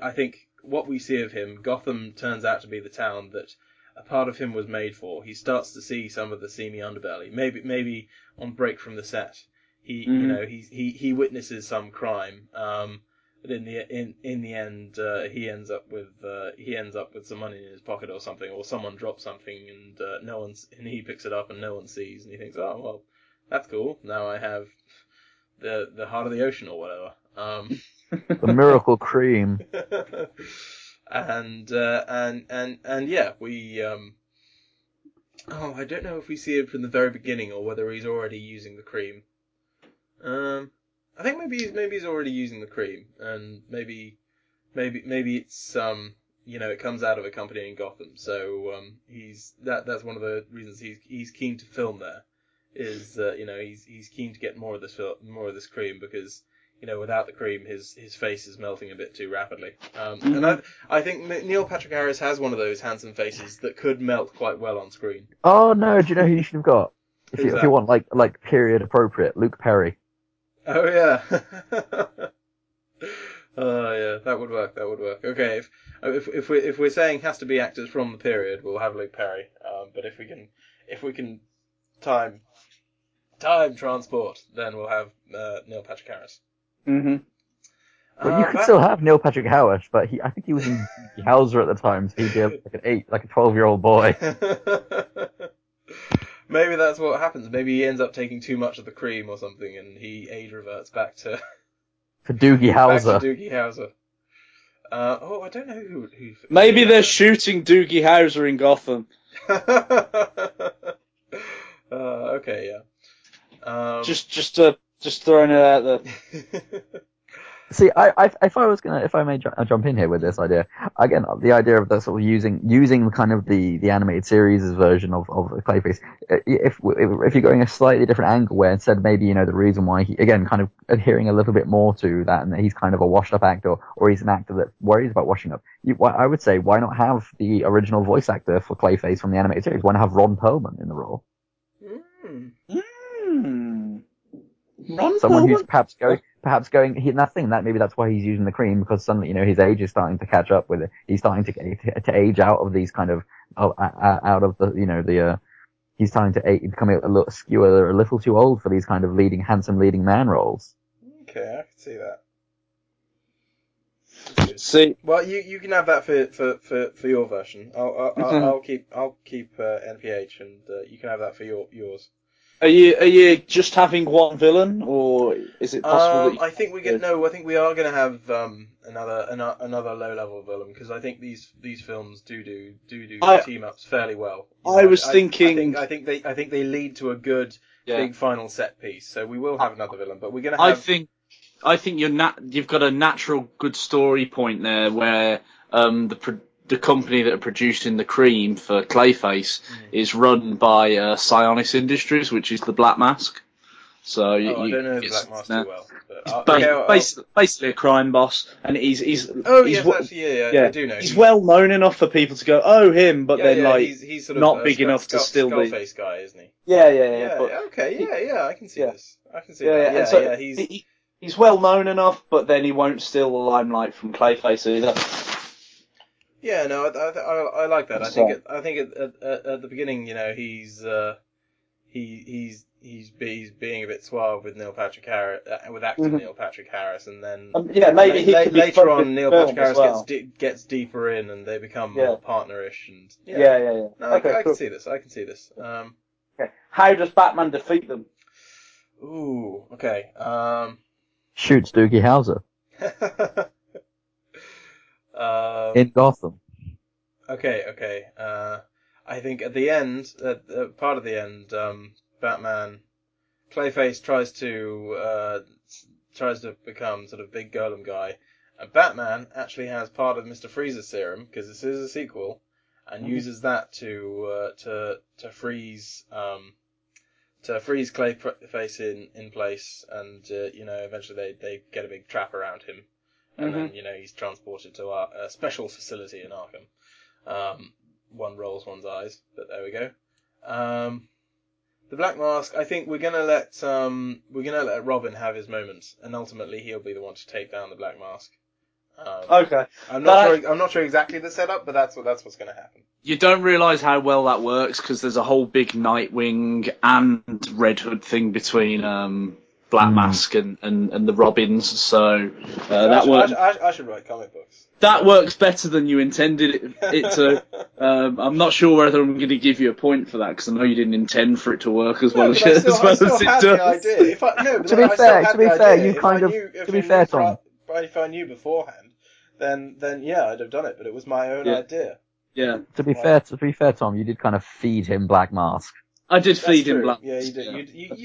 I think what we see of him, Gotham turns out to be the town that a part of him was made for. He starts to see some of the seamy underbelly, maybe on break from the set. He witnesses some crime, but in the end, he ends up with some money in his pocket or something, or someone drops something and he picks it up and no one sees, and he thinks, oh well, that's cool. Now I have the heart of the ocean or whatever. The miracle cream. And yeah, we. I don't know if we see it from the very beginning or whether he's already using the cream. I think maybe he's already using the cream, and maybe it's you know, it comes out of a company in Gotham, so that's one of the reasons he's keen to film there, is you know, he's keen to get more of this cream, because you know, without the cream his face is melting a bit too rapidly. And I think Neil Patrick Harris has one of those handsome faces that could melt quite well on screen. Oh no, do you know who you should have got? If you want like period appropriate, Luke Perry. Oh yeah. Yeah, that would work. Okay, if we're saying has to be actors from the period, we'll have Luke Perry. But if we can time transport, then we'll have Neil Patrick Harris. Mm-hmm. Well, you could still have Neil Patrick Harris, but I think he was in Hauser at the time, so he'd be like a 12-year-old boy. Maybe that's what happens. Maybe he ends up taking too much of the cream or something, and he age reverts back to Doogie Howser. I don't know who. Maybe they're shooting Doogie Howser in Gotham. Okay, yeah. Just throwing it out there. See, if I may jump in here with this idea again, the idea of the sort of using kind of the animated series version of Clayface. If you're going a slightly different angle, where instead maybe, you know, the reason why he, again, kind of adhering a little bit more to that, and that he's kind of a washed up actor, or he's an actor that worries about washing up. I would say, why not have the original voice actor for Clayface from the animated series? Why not have Ron Perlman in the role? Someone who's perhaps going. Maybe that's why he's using the cream, because suddenly, you know, his age is starting to catch up with it. He's starting to age out of these kind of out of the, you know, the. He's starting to become a little too old for these kind of handsome leading man roles. Okay, I can see that. See, well, you can have that for your version. I'll keep NPH, and you can have that for yours. Are you just having one villain, or is it possible? I think we are going to have another low level villain, because I think these films do team ups fairly well. I think they lead to a good big final set piece. So we will have another villain, but we're going to have. I think you've got a natural good story point there where the company that are producing the cream for Clayface is run by Sionis Industries, which is the Black Mask. So I don't know Black Mask too well. But basically a crime boss, and he's I do know. He's well known enough for people to go, oh, him, but then like he's sort of not big enough to still be Skullface guy, isn't he? Yeah. But okay, I can see this. I can see that. Yeah, so he's well known enough, but then he won't steal the limelight from Clayface either. Yeah, no, I like that. I think at the beginning, he's being a bit suave with Neil Patrick Harris, with actor Neil Patrick Harris, and then later on Neil Patrick Harris gets deeper in, and they become more partnerish. And No, okay, I can see this. How does Batman defeat them? Ooh, okay. Shoots Doogie Howser. In Gotham. Okay. I think at the end, part of the end, Clayface tries to become sort of big golem guy, and Batman actually has part of Mr. Freeze's serum, because this is a sequel, and uses that to freeze Clayface in place, and eventually they get a big trap around him. And then, he's transported to a special facility in Arkham. One rolls one's eyes, but there we go. The Black Mask, I think we're gonna let Robin have his moment, and ultimately he'll be the one to take down the Black Mask. Okay. I'm not sure exactly the setup, but that's what's gonna happen. You don't realise how well that works, because there's a whole big Nightwing and Red Hood thing between Black Mask and the Robins, so that works. I should write comic books. That works better than you intended it to. I'm not sure whether I'm going to give you a point for that, because I know you didn't intend for it to work as well as it does. To be fair, Tom. If I knew beforehand, then I'd have done it, but it was my own idea. Yeah. To be fair, Tom, you did kind of feed him Black Mask. I did feed him Black Mask. Yeah, you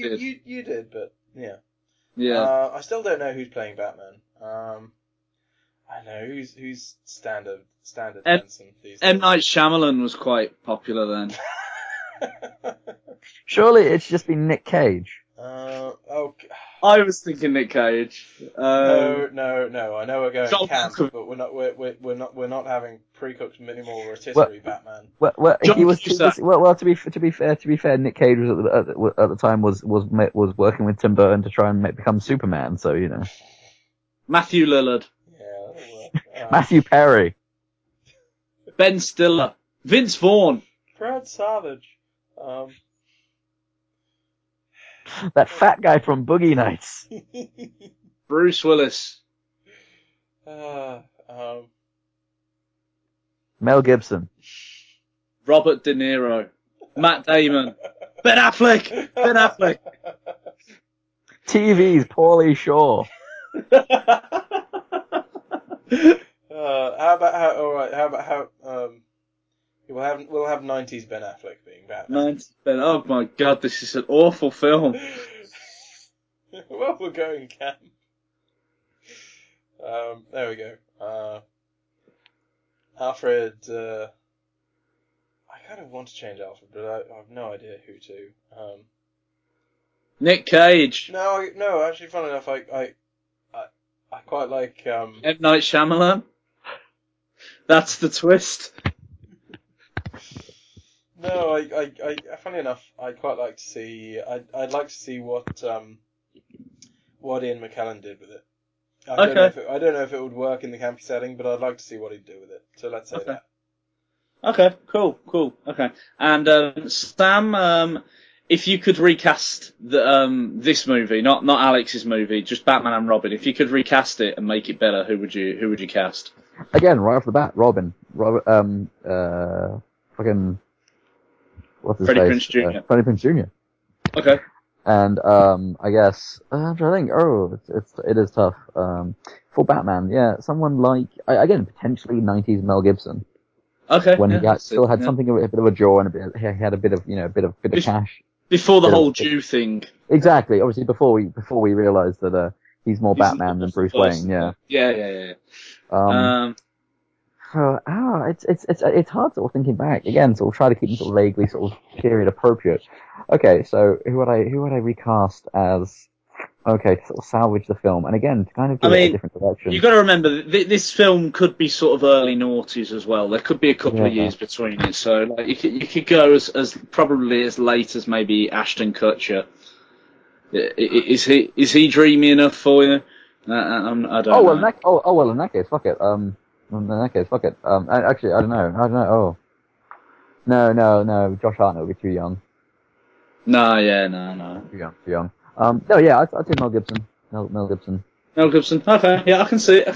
did. You did, but. Yeah. I still don't know who's playing Batman. I know who's standard Benson these days. M. Night Shyamalan was quite popular then. Surely it's just been Nick Cage. I was thinking Nick Cage. No. I know we're going camp, but we're not having pre-cooked minimal rotisserie Batman. To be fair, Nick Cage was at the time was working with Tim Burton to try and become Superman. So Matthew Lillard, Matthew Perry, Ben Stiller, Vince Vaughn, Brad Savage. That fat guy from Boogie Nights. Bruce Willis. Mel Gibson. Robert De Niro. Matt Damon. Ben Affleck. TV's Paulie Shaw. We'll have 90s Ben Affleck being Batman. 90s Ben. Oh my God, this is an awful film. Well, we're going camp. There we go. Alfred. I kind of want to change Alfred, but I have no idea who to. Nick Cage. No. Actually, fun enough, I quite like M. Night Shyamalan. That's the twist. No, I funny enough, I'd like to see what Ian McKellen did with it. I don't know if it would work in the campy setting, but I'd like to see what he'd do with it. So let's say that. Okay, cool. Okay, and Sam, if you could recast this movie, not Alex's movie, just Batman and Robin, if you could recast it and make it better, who would you cast? Again, right off the bat, Robin. Freddie Prinze Jr. Okay. And I guess I'm trying to think. Oh, it is tough. For Batman, someone like potentially 90s Mel Gibson. Okay. When he still had something a bit of a jaw and he had a bit of cash before the whole Jew thing. Exactly. Obviously, before we realised that he's more Batman than Bruce Wayne. Yeah. It's hard sort of thinking back again. Sort of try to keep them sort of vaguely sort of period appropriate. Okay, so who would I recast as? Okay, to sort of salvage the film, and again, to kind of give it a different direction. You've got to remember, this film could be sort of early noughties as well. There could be a couple of years between it, so like, you could go as probably as late as maybe Ashton Kutcher. Is he dreamy enough for you? I don't know. In that case, fuck it. Actually, I don't know. No. Josh Hartnett would be too young. No. Too young. I'd say Mel Gibson. Mel Gibson. Okay, yeah, I can see it.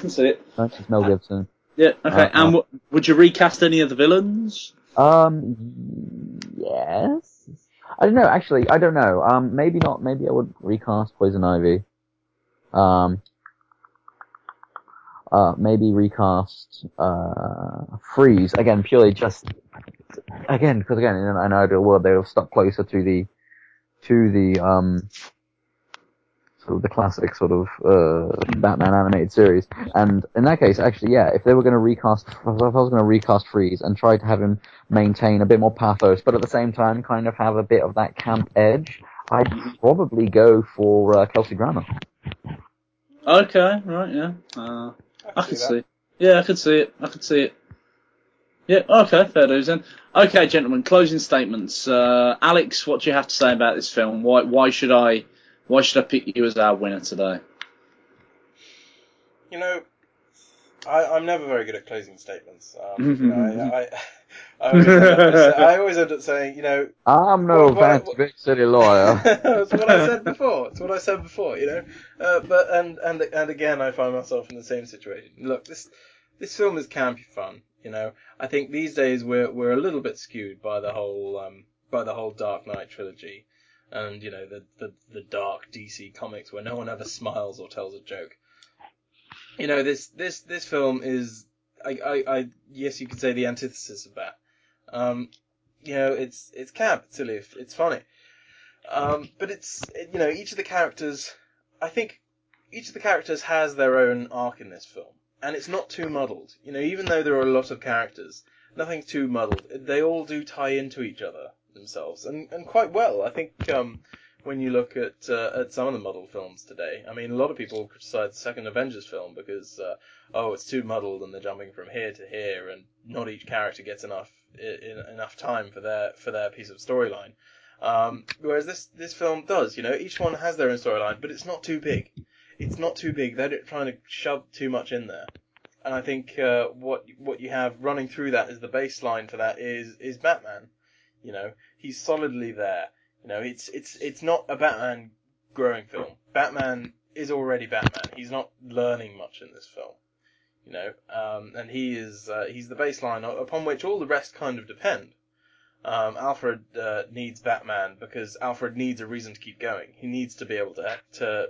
That's just Mel Gibson. Yeah, okay. And would you recast any of the villains? Yes. I don't know, actually. I don't know. Maybe not. Maybe I would recast Poison Ivy. Maybe recast Freeze again. Purely just again, because again, in an ideal world, they would have stuck closer to the sort of the classic sort of Batman animated series. And in that case, actually, yeah, if I was going to recast Freeze and try to have him maintain a bit more pathos, but at the same time kind of have a bit of that camp edge, I'd probably go for Kelsey Grammer. Okay, right, yeah. I could see. Yeah, I could see it. Yeah, okay, fair dues then. Okay, gentlemen, closing statements. Alex, what do you have to say about this film? Why should I pick you as our winner today? You know, I'm never very good at closing statements. I always end up saying, you know, I'm no big city lawyer. It's what I said before. You know, but and again, I find myself in the same situation. Look, this film is campy fun. You know, I think these days we're a little bit skewed by the whole Dark Knight trilogy. And, you know, the dark DC comics where no one ever smiles or tells a joke. You know, this film is, I you could say the antithesis of that. You know, it's camp, it's silly, it's funny. But you know, each of the characters has their own arc in this film. And it's not too muddled. You know, even though there are a lot of characters, nothing's too muddled. They all do tie into each other themselves, and quite well. I think when you look at some of the muddled films today, I mean, a lot of people criticise the second Avengers film because it's too muddled and they're jumping from here to here, and not each character gets enough time for their piece of storyline. Whereas this film does, you know, each one has their own storyline, but it's not too big. They're not trying to shove too much in there. And I think what you have running through that is the baseline for that is Batman. You know, he's solidly there. You know, it's not a Batman growing film. Batman is already Batman. He's not learning much in this film. You know, and he is he's the baseline upon which all the rest kind of depend. Alfred needs Batman because Alfred needs a reason to keep going. He needs to be able to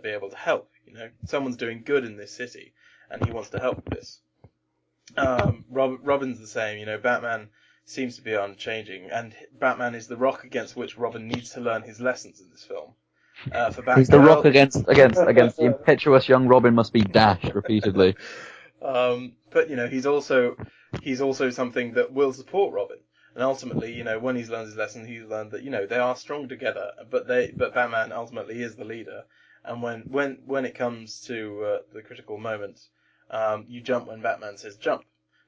be able to help. You know, someone's doing good in this city, and he wants to help with this. Robin's the same. You know, Batman seems to be unchanging, and Batman is the rock against which Robin needs to learn his lessons in this film. For Batgirl, he's the rock against the impetuous young Robin must be dashed repeatedly. But you know, he's also something that will support Robin, and ultimately, you know, when he's learned his lesson, he's learned that, you know, they are strong together. But Batman ultimately is the leader, and when it comes to the critical moment, you jump when Batman says jump.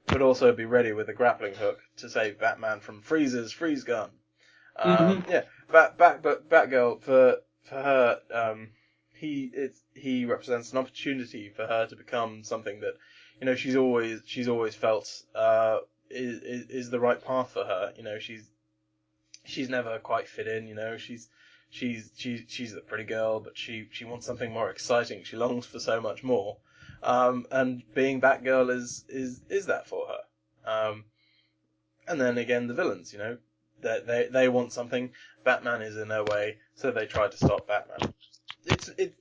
But also be ready with a grappling hook to save Batman from Freeze's freeze gun. Yeah, Batgirl for her, he represents an opportunity for her to become something that, you know, she's always felt is the right path for her. You know, she's never quite fit in. You know, she's a pretty girl, but she wants something more exciting. She longs for so much more. And being Batgirl is that for her. And then again, the villains, you know, they want something. Batman is in their way, so they try to stop Batman.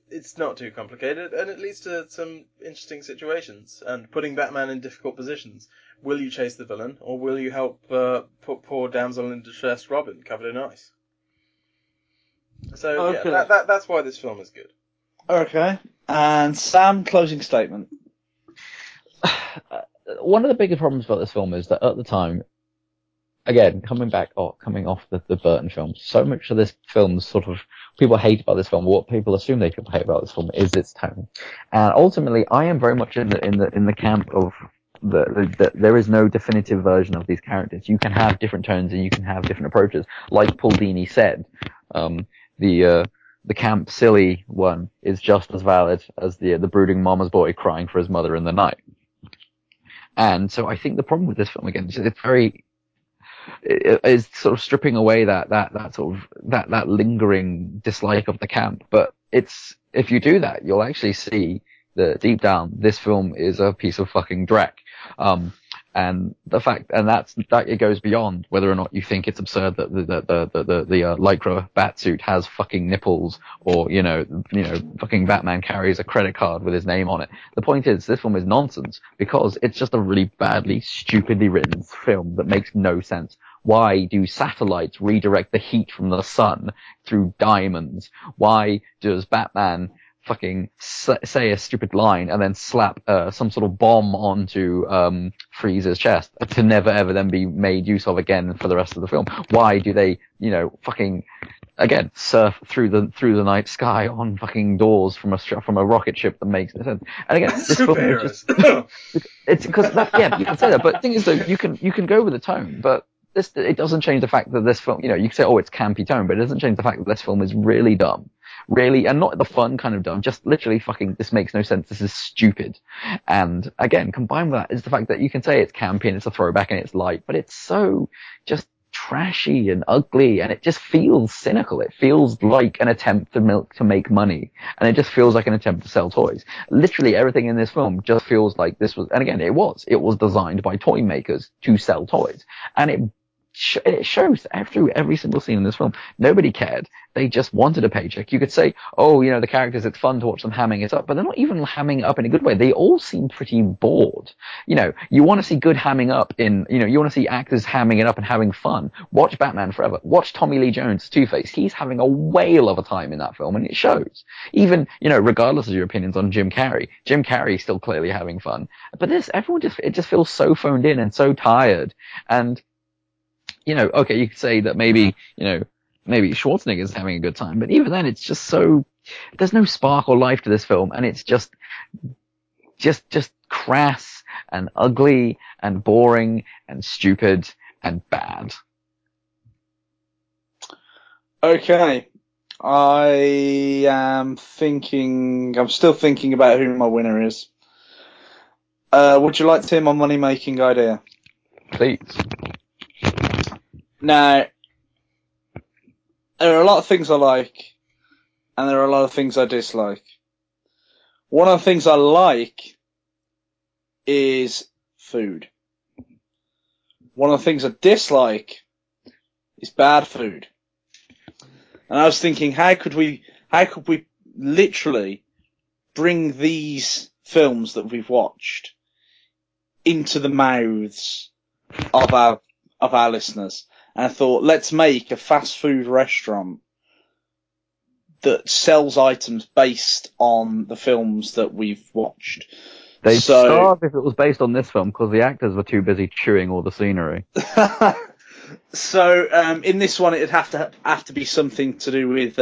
It's not too complicated, and it leads to some interesting situations and putting Batman in difficult positions. Will you chase the villain, or will you help put poor damsel in distress Robin covered in ice? So okay. Yeah, that's why this film is good. Okay. And Sam, closing statement. one of the bigger problems about this film is that at the time, again, coming off the Burton film, so much of this film sort of people hate about this film, or what people assume they could hate about this film, is its tone. And ultimately, I am very much in the camp of that there is no definitive version of these characters. You can have different tones and you can have different approaches. Like Paul Dini said, the camp silly one is just as valid as the brooding mama's boy crying for his mother in the night. And so I think the problem with this film, again, is it's sort of stripping away that lingering dislike of the camp. But it's, if you do that, you'll actually see that deep down, this film is a piece of fucking dreck. And it goes beyond whether or not you think it's absurd that the lycra batsuit has fucking nipples, or you know fucking Batman carries a credit card with his name on it. The point is, this film is nonsense because it's just a really badly, stupidly written film that makes no sense. Why do satellites redirect the heat from the sun through diamonds? Why does Batman fucking say a stupid line and then slap some sort of bomb onto Freeze's chest to never ever then be made use of again for the rest of the film? Why do they, fucking again surf through the night sky on fucking doors from a rocket ship that makes no sense? And again, this film just, it's because that, yeah, you can say that, but the thing is though, you can go with the tone, but this, it doesn't change the fact that this film, you can say, oh, it's campy tone, but it doesn't change the fact that this film is really dumb. Really, and not the fun kind of dumb, just literally fucking, this makes no sense, this is stupid. And again, combined with that is the fact that you can say it's campy and it's a throwback and it's light, but it's so just trashy and ugly, and it just feels cynical. It feels like an attempt to make money, and it just feels like an attempt to sell toys. Literally everything in this film just feels like this was, and again, it was designed by toy makers to sell toys, and it shows through every single scene in this film. Nobody cared. They just wanted a paycheck. You could say, oh, the characters, it's fun to watch them hamming it up, but they're not even hamming it up in a good way. They all seem pretty bored. You want to see good hamming up you want to see actors hamming it up and having fun. Watch Batman Forever. Watch Tommy Lee Jones' Two-Face. He's having a whale of a time in that film, and it shows. Even, regardless of your opinions on Jim Carrey's still clearly having fun. But this, everyone it just feels so phoned in and so tired. And, okay, you could say that maybe Schwarzenegger's having a good time, but even then, it's just so, there's no spark or life to this film, and it's just crass and ugly and boring and stupid and bad. Okay, I'm still thinking about who my winner is. Would you like to hear my money-making idea? Please. Now, there are a lot of things I like, and there are a lot of things I dislike. One of the things I like is food. One of the things I dislike is bad food. And I was thinking, how could we literally bring these films that we've watched into the mouths of our listeners? And I thought, let's make a fast food restaurant that sells items based on the films that we've watched. They'd starve if it was based on this film, because the actors were too busy chewing all the scenery. So in this one, it'd have to be something to do with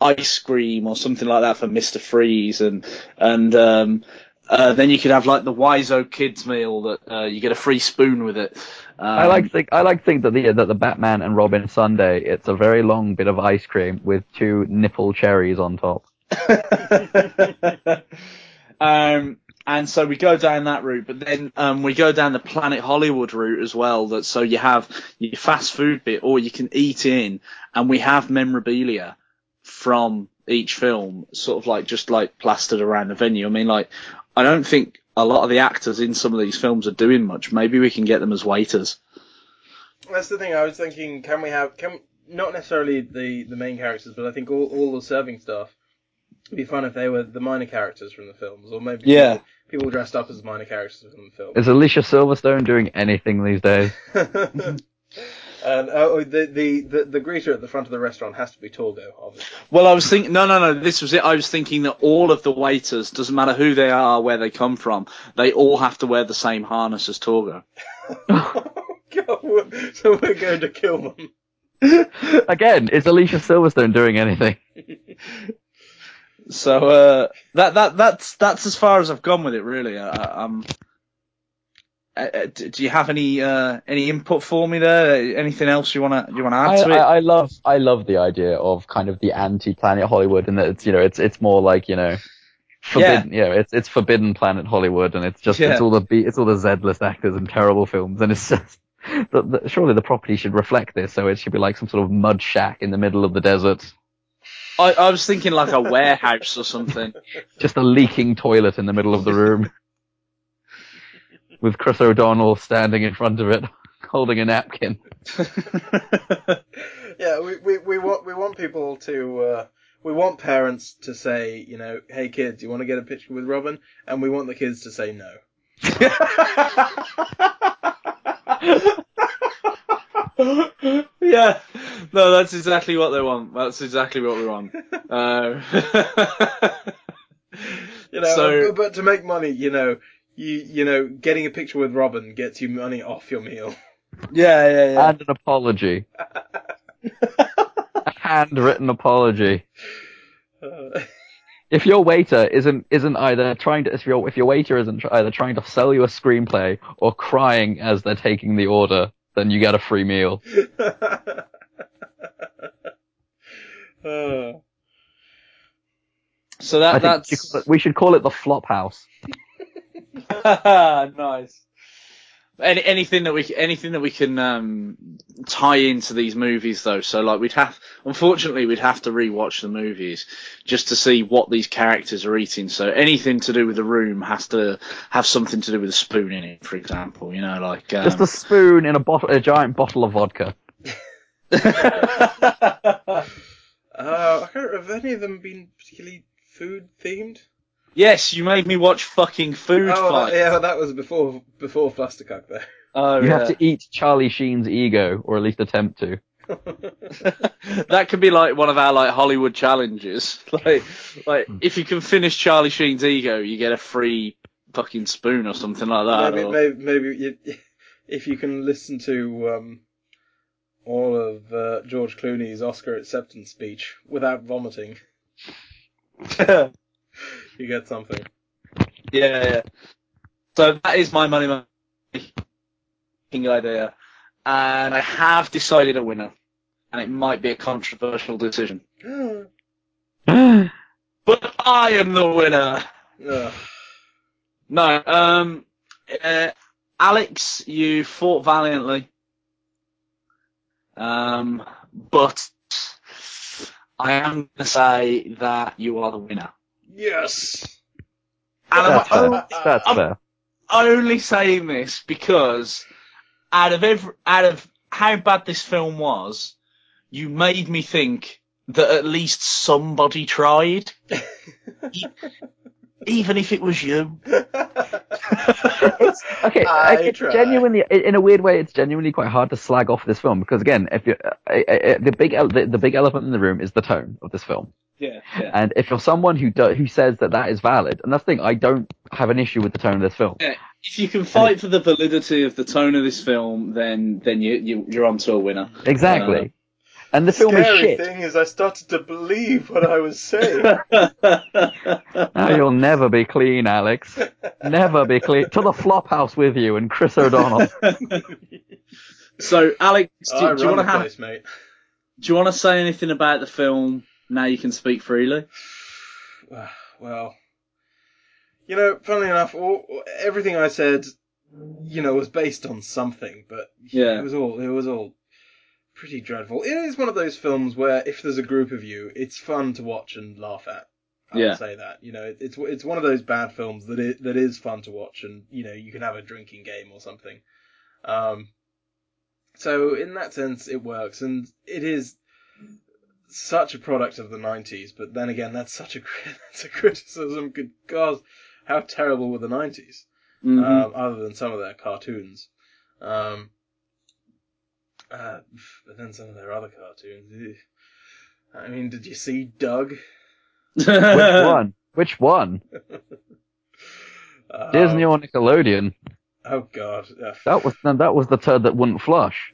ice cream or something like that for Mr. Freeze, and then you could have like the Wiseau kids meal that you get a free spoon with it. I like to think that the Batman and Robin sundae, it's a very long bit of ice cream with two nipple cherries on top. And so we go down that route, but then we go down the Planet Hollywood route as well. That so you have your fast food bit, or you can eat in, and we have memorabilia from each film, sort of like just like plastered around the venue. I mean, like, I don't think a lot of the actors in some of these films are doing much. Maybe we can get them as waiters. That's the thing I was thinking. Can not necessarily the main characters, but I think all the serving staff. It'd be fun if they were the minor characters from the films, or maybe people dressed up as minor characters from the film. Is Alicia Silverstone doing anything these days? The greeter at the front of the restaurant has to be tall, though, obviously. Well, I was thinking, no, this was it. I was thinking that all of the waiters, doesn't matter who they are, where they come from, they all have to wear the same harness as Torgo. So we're going to kill them. Again, is Alicia Silverstone doing anything? So that's as far as I've gone with it, really. Do you have any input for me there? Anything else you wanna add to it? I love the idea of kind of the anti-Planet Hollywood, and that it's more like forbidden, it's forbidden Planet Hollywood, and it's just it's all the Z-list actors and terrible films, and it's just surely the property should reflect this, so it should be like some sort of mud shack in the middle of the desert. I was thinking like a warehouse or something, just a leaking toilet in the middle of the room. With Chris O'Donnell standing in front of it, holding a napkin. Yeah, we want people to we want parents to say, hey kids, you want to get a picture with Robin? And we want the kids to say no. Yeah, no, that's exactly what they want. That's exactly what we want. But to make money, You getting a picture with Robin gets you money off your meal. Yeah. And an apology. A handwritten apology. If your waiter isn't either trying to, if your waiter isn't either trying to sell you a screenplay or crying as they're taking the order, then you get a free meal. So that's we should call it the Flop House. Nice. Anything that we can tie into these movies, though. So, we'd have to rewatch the movies just to see what these characters are eating. So, anything to do with the room has to have something to do with a spoon in it, for example. Just a spoon in a giant bottle of vodka. I can't remember. Have any of them been particularly food themed? Yes, you made me watch fucking Food Fight. That was before Flustercock, though. You have to eat Charlie Sheen's ego, or at least attempt to. That could be like one of our Hollywood challenges. Like if you can finish Charlie Sheen's ego, you get a free fucking spoon or something like that. Maybe if you can listen to all of George Clooney's Oscar acceptance speech without vomiting. You get something. Yeah. So that is my money-making idea. And I have decided a winner. And it might be a controversial decision. But I am the winner! Ugh. No, Alex, you fought valiantly. But I am going to say that you are the winner. Yes. And I'm only saying this because out of how bad this film was, you made me think that at least somebody tried, even if it was you. Okay, genuinely, in a weird way, it's genuinely quite hard to slag off this film because, again, if you the big elephant in the room is the tone of this film. Yeah. And if you're someone who says that is valid, and that's the thing, I don't have an issue with the tone of this film. Yeah. If you can fight for the validity of the tone of this film, then you're onto a winner. Exactly. And the film is shit. The scary thing is, I started to believe what I was saying. Now you'll never be clean, Alex. Never be clean. To the Flop House with you and Chris O'Donnell. So, Alex, do you want to have? Mate. Do you want to say anything about the film? Now you can speak freely. Well, funnily enough, everything I said, was based on something, but it was all pretty dreadful. It is one of those films where if there's a group of you, it's fun to watch and laugh at. I would say that. It's one of those bad films that is fun to watch, and you can have a drinking game or something. So in that sense, it works, and it is such a product of the 90s, but then again, that's a criticism. Good God, how terrible were the 90s? Mm-hmm. Other than some of their cartoons. But then some of their other cartoons. I mean, did you see Doug? Which one? Which one? Disney or Nickelodeon? Oh God! That was the turd that wouldn't flush.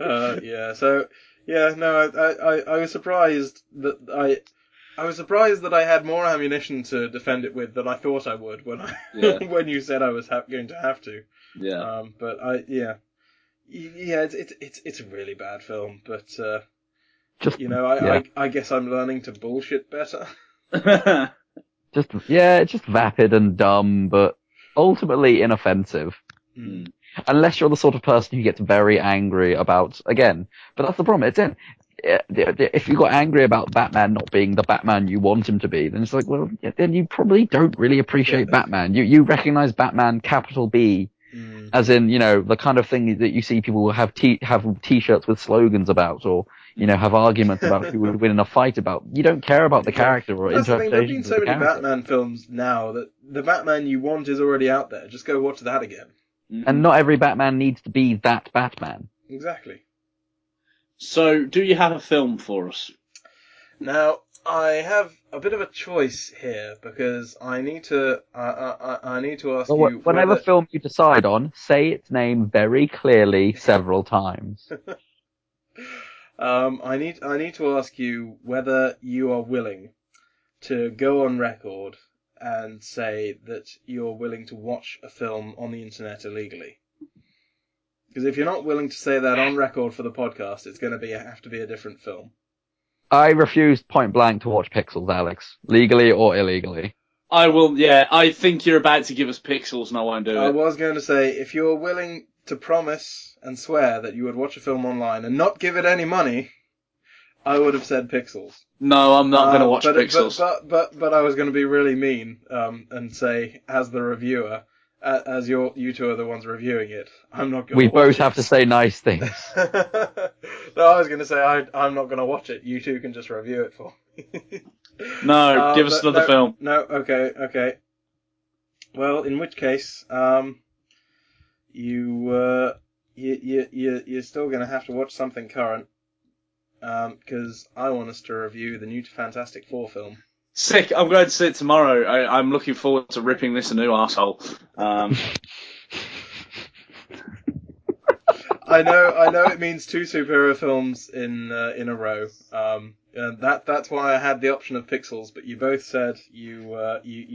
I was surprised that I was surprised that I had more ammunition to defend it with than I thought I would when you said I was going to have to. Yeah. It's a really bad film, but I guess I'm learning to bullshit better. It's just vapid and dumb, but ultimately inoffensive. Mm. Unless you're the sort of person who gets very angry about, again, but that's the problem. It's in. If you got angry about Batman not being the Batman you want him to be, then it's like, well, then you probably don't really appreciate Batman. You recognize Batman, capital B, as in, you know, the kind of thing that you see people have T-shirts with slogans about, or, you know, have arguments about who would win in a fight about. You don't care about the character or interpretation. There've been so many Batman films now that the Batman you want is already out there. Just go watch that again. And not every Batman needs to be that Batman. Exactly. So, do you have a film for us? Now, I have a bit of a choice here because I need to. I need to ask you. Whatever film you decide on, say its name very clearly several times. I need to ask you whether you are willing to go on record and say that you're willing to watch a film on the internet illegally. Because if you're not willing to say that on record for the podcast, it's going to have to be a different film. I refuse point blank to watch Pixels, Alex, legally or illegally. I will, yeah. I think you're about to give us Pixels, and I won't do it. I was going to say, if you're willing to promise and swear that you would watch a film online and not give it any money, I would have said Pixels. No, I'm not going to watch Pixels. But I was going to be really mean and say, as the reviewer, as you two are the ones reviewing it, I'm not going to watch it. We both have to say nice things. No, I was going to say, I'm not going to watch it. You two can just review it for me. No, give us another film. No, okay. Well, in which case, you're still going to have to watch something current, because I want us to review the new Fantastic Four film. Sick, I'm going to see it tomorrow. I'm looking forward to ripping this a new arsehole. I know it means two superhero films in a row. And that's why I had the option of Pixels, but you both said you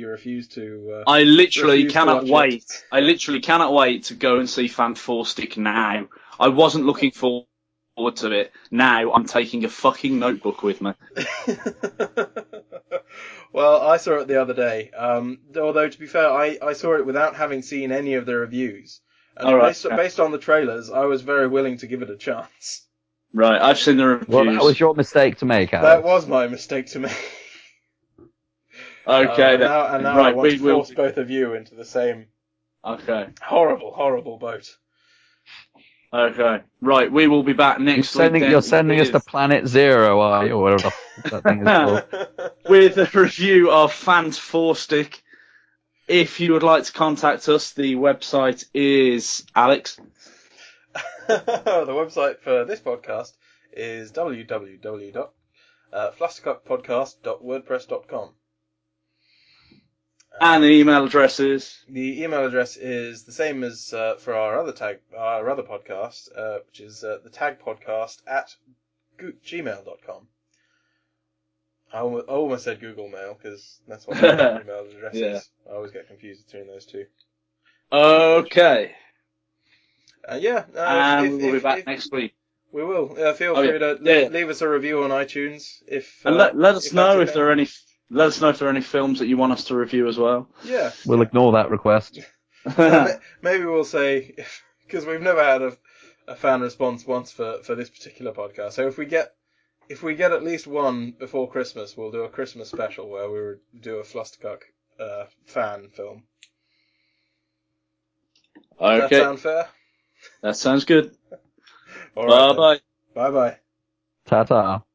refused to. I literally cannot wait. I literally cannot wait to go and see Fant4stic now. I wasn't looking forward to it. Now I'm taking a fucking notebook with me. Well, I saw it the other day. Although, to be fair, I saw it without having seen any of the reviews. And based on the trailers, I was very willing to give it a chance. Right, I've seen the reviews. Well, that was your mistake to make, Alex. That was my mistake to make. Okay. Now I want to force both of you into the same horrible boat. Okay. Right, we will be back next week. You're sending us to Planet Zero, are you? Or whatever that thing is called. With a review of Fant4stic. If you would like to contact us, the website is Alex. The website for this podcast is www.flustercockpodcast.wordpress.com. And the email address is? The email address is the same as for our other podcast, which is the tagpodcast@gmail.com. I almost said Google Mail, because that's what my email address is. I always get confused between those two. Okay. We'll be back next week. We will. Feel free to leave us a review on iTunes. Let us know if there are any films that you want us to review as well. Yeah. We'll ignore that request. Maybe we'll say, because we've never had a fan response once for this particular podcast. So if we get at least one before Christmas, we'll do a Christmas special where we would do a Flustercock fan film. Okay. Does that sound fair? That sounds good. Bye-bye. Bye-bye. Ta-ta.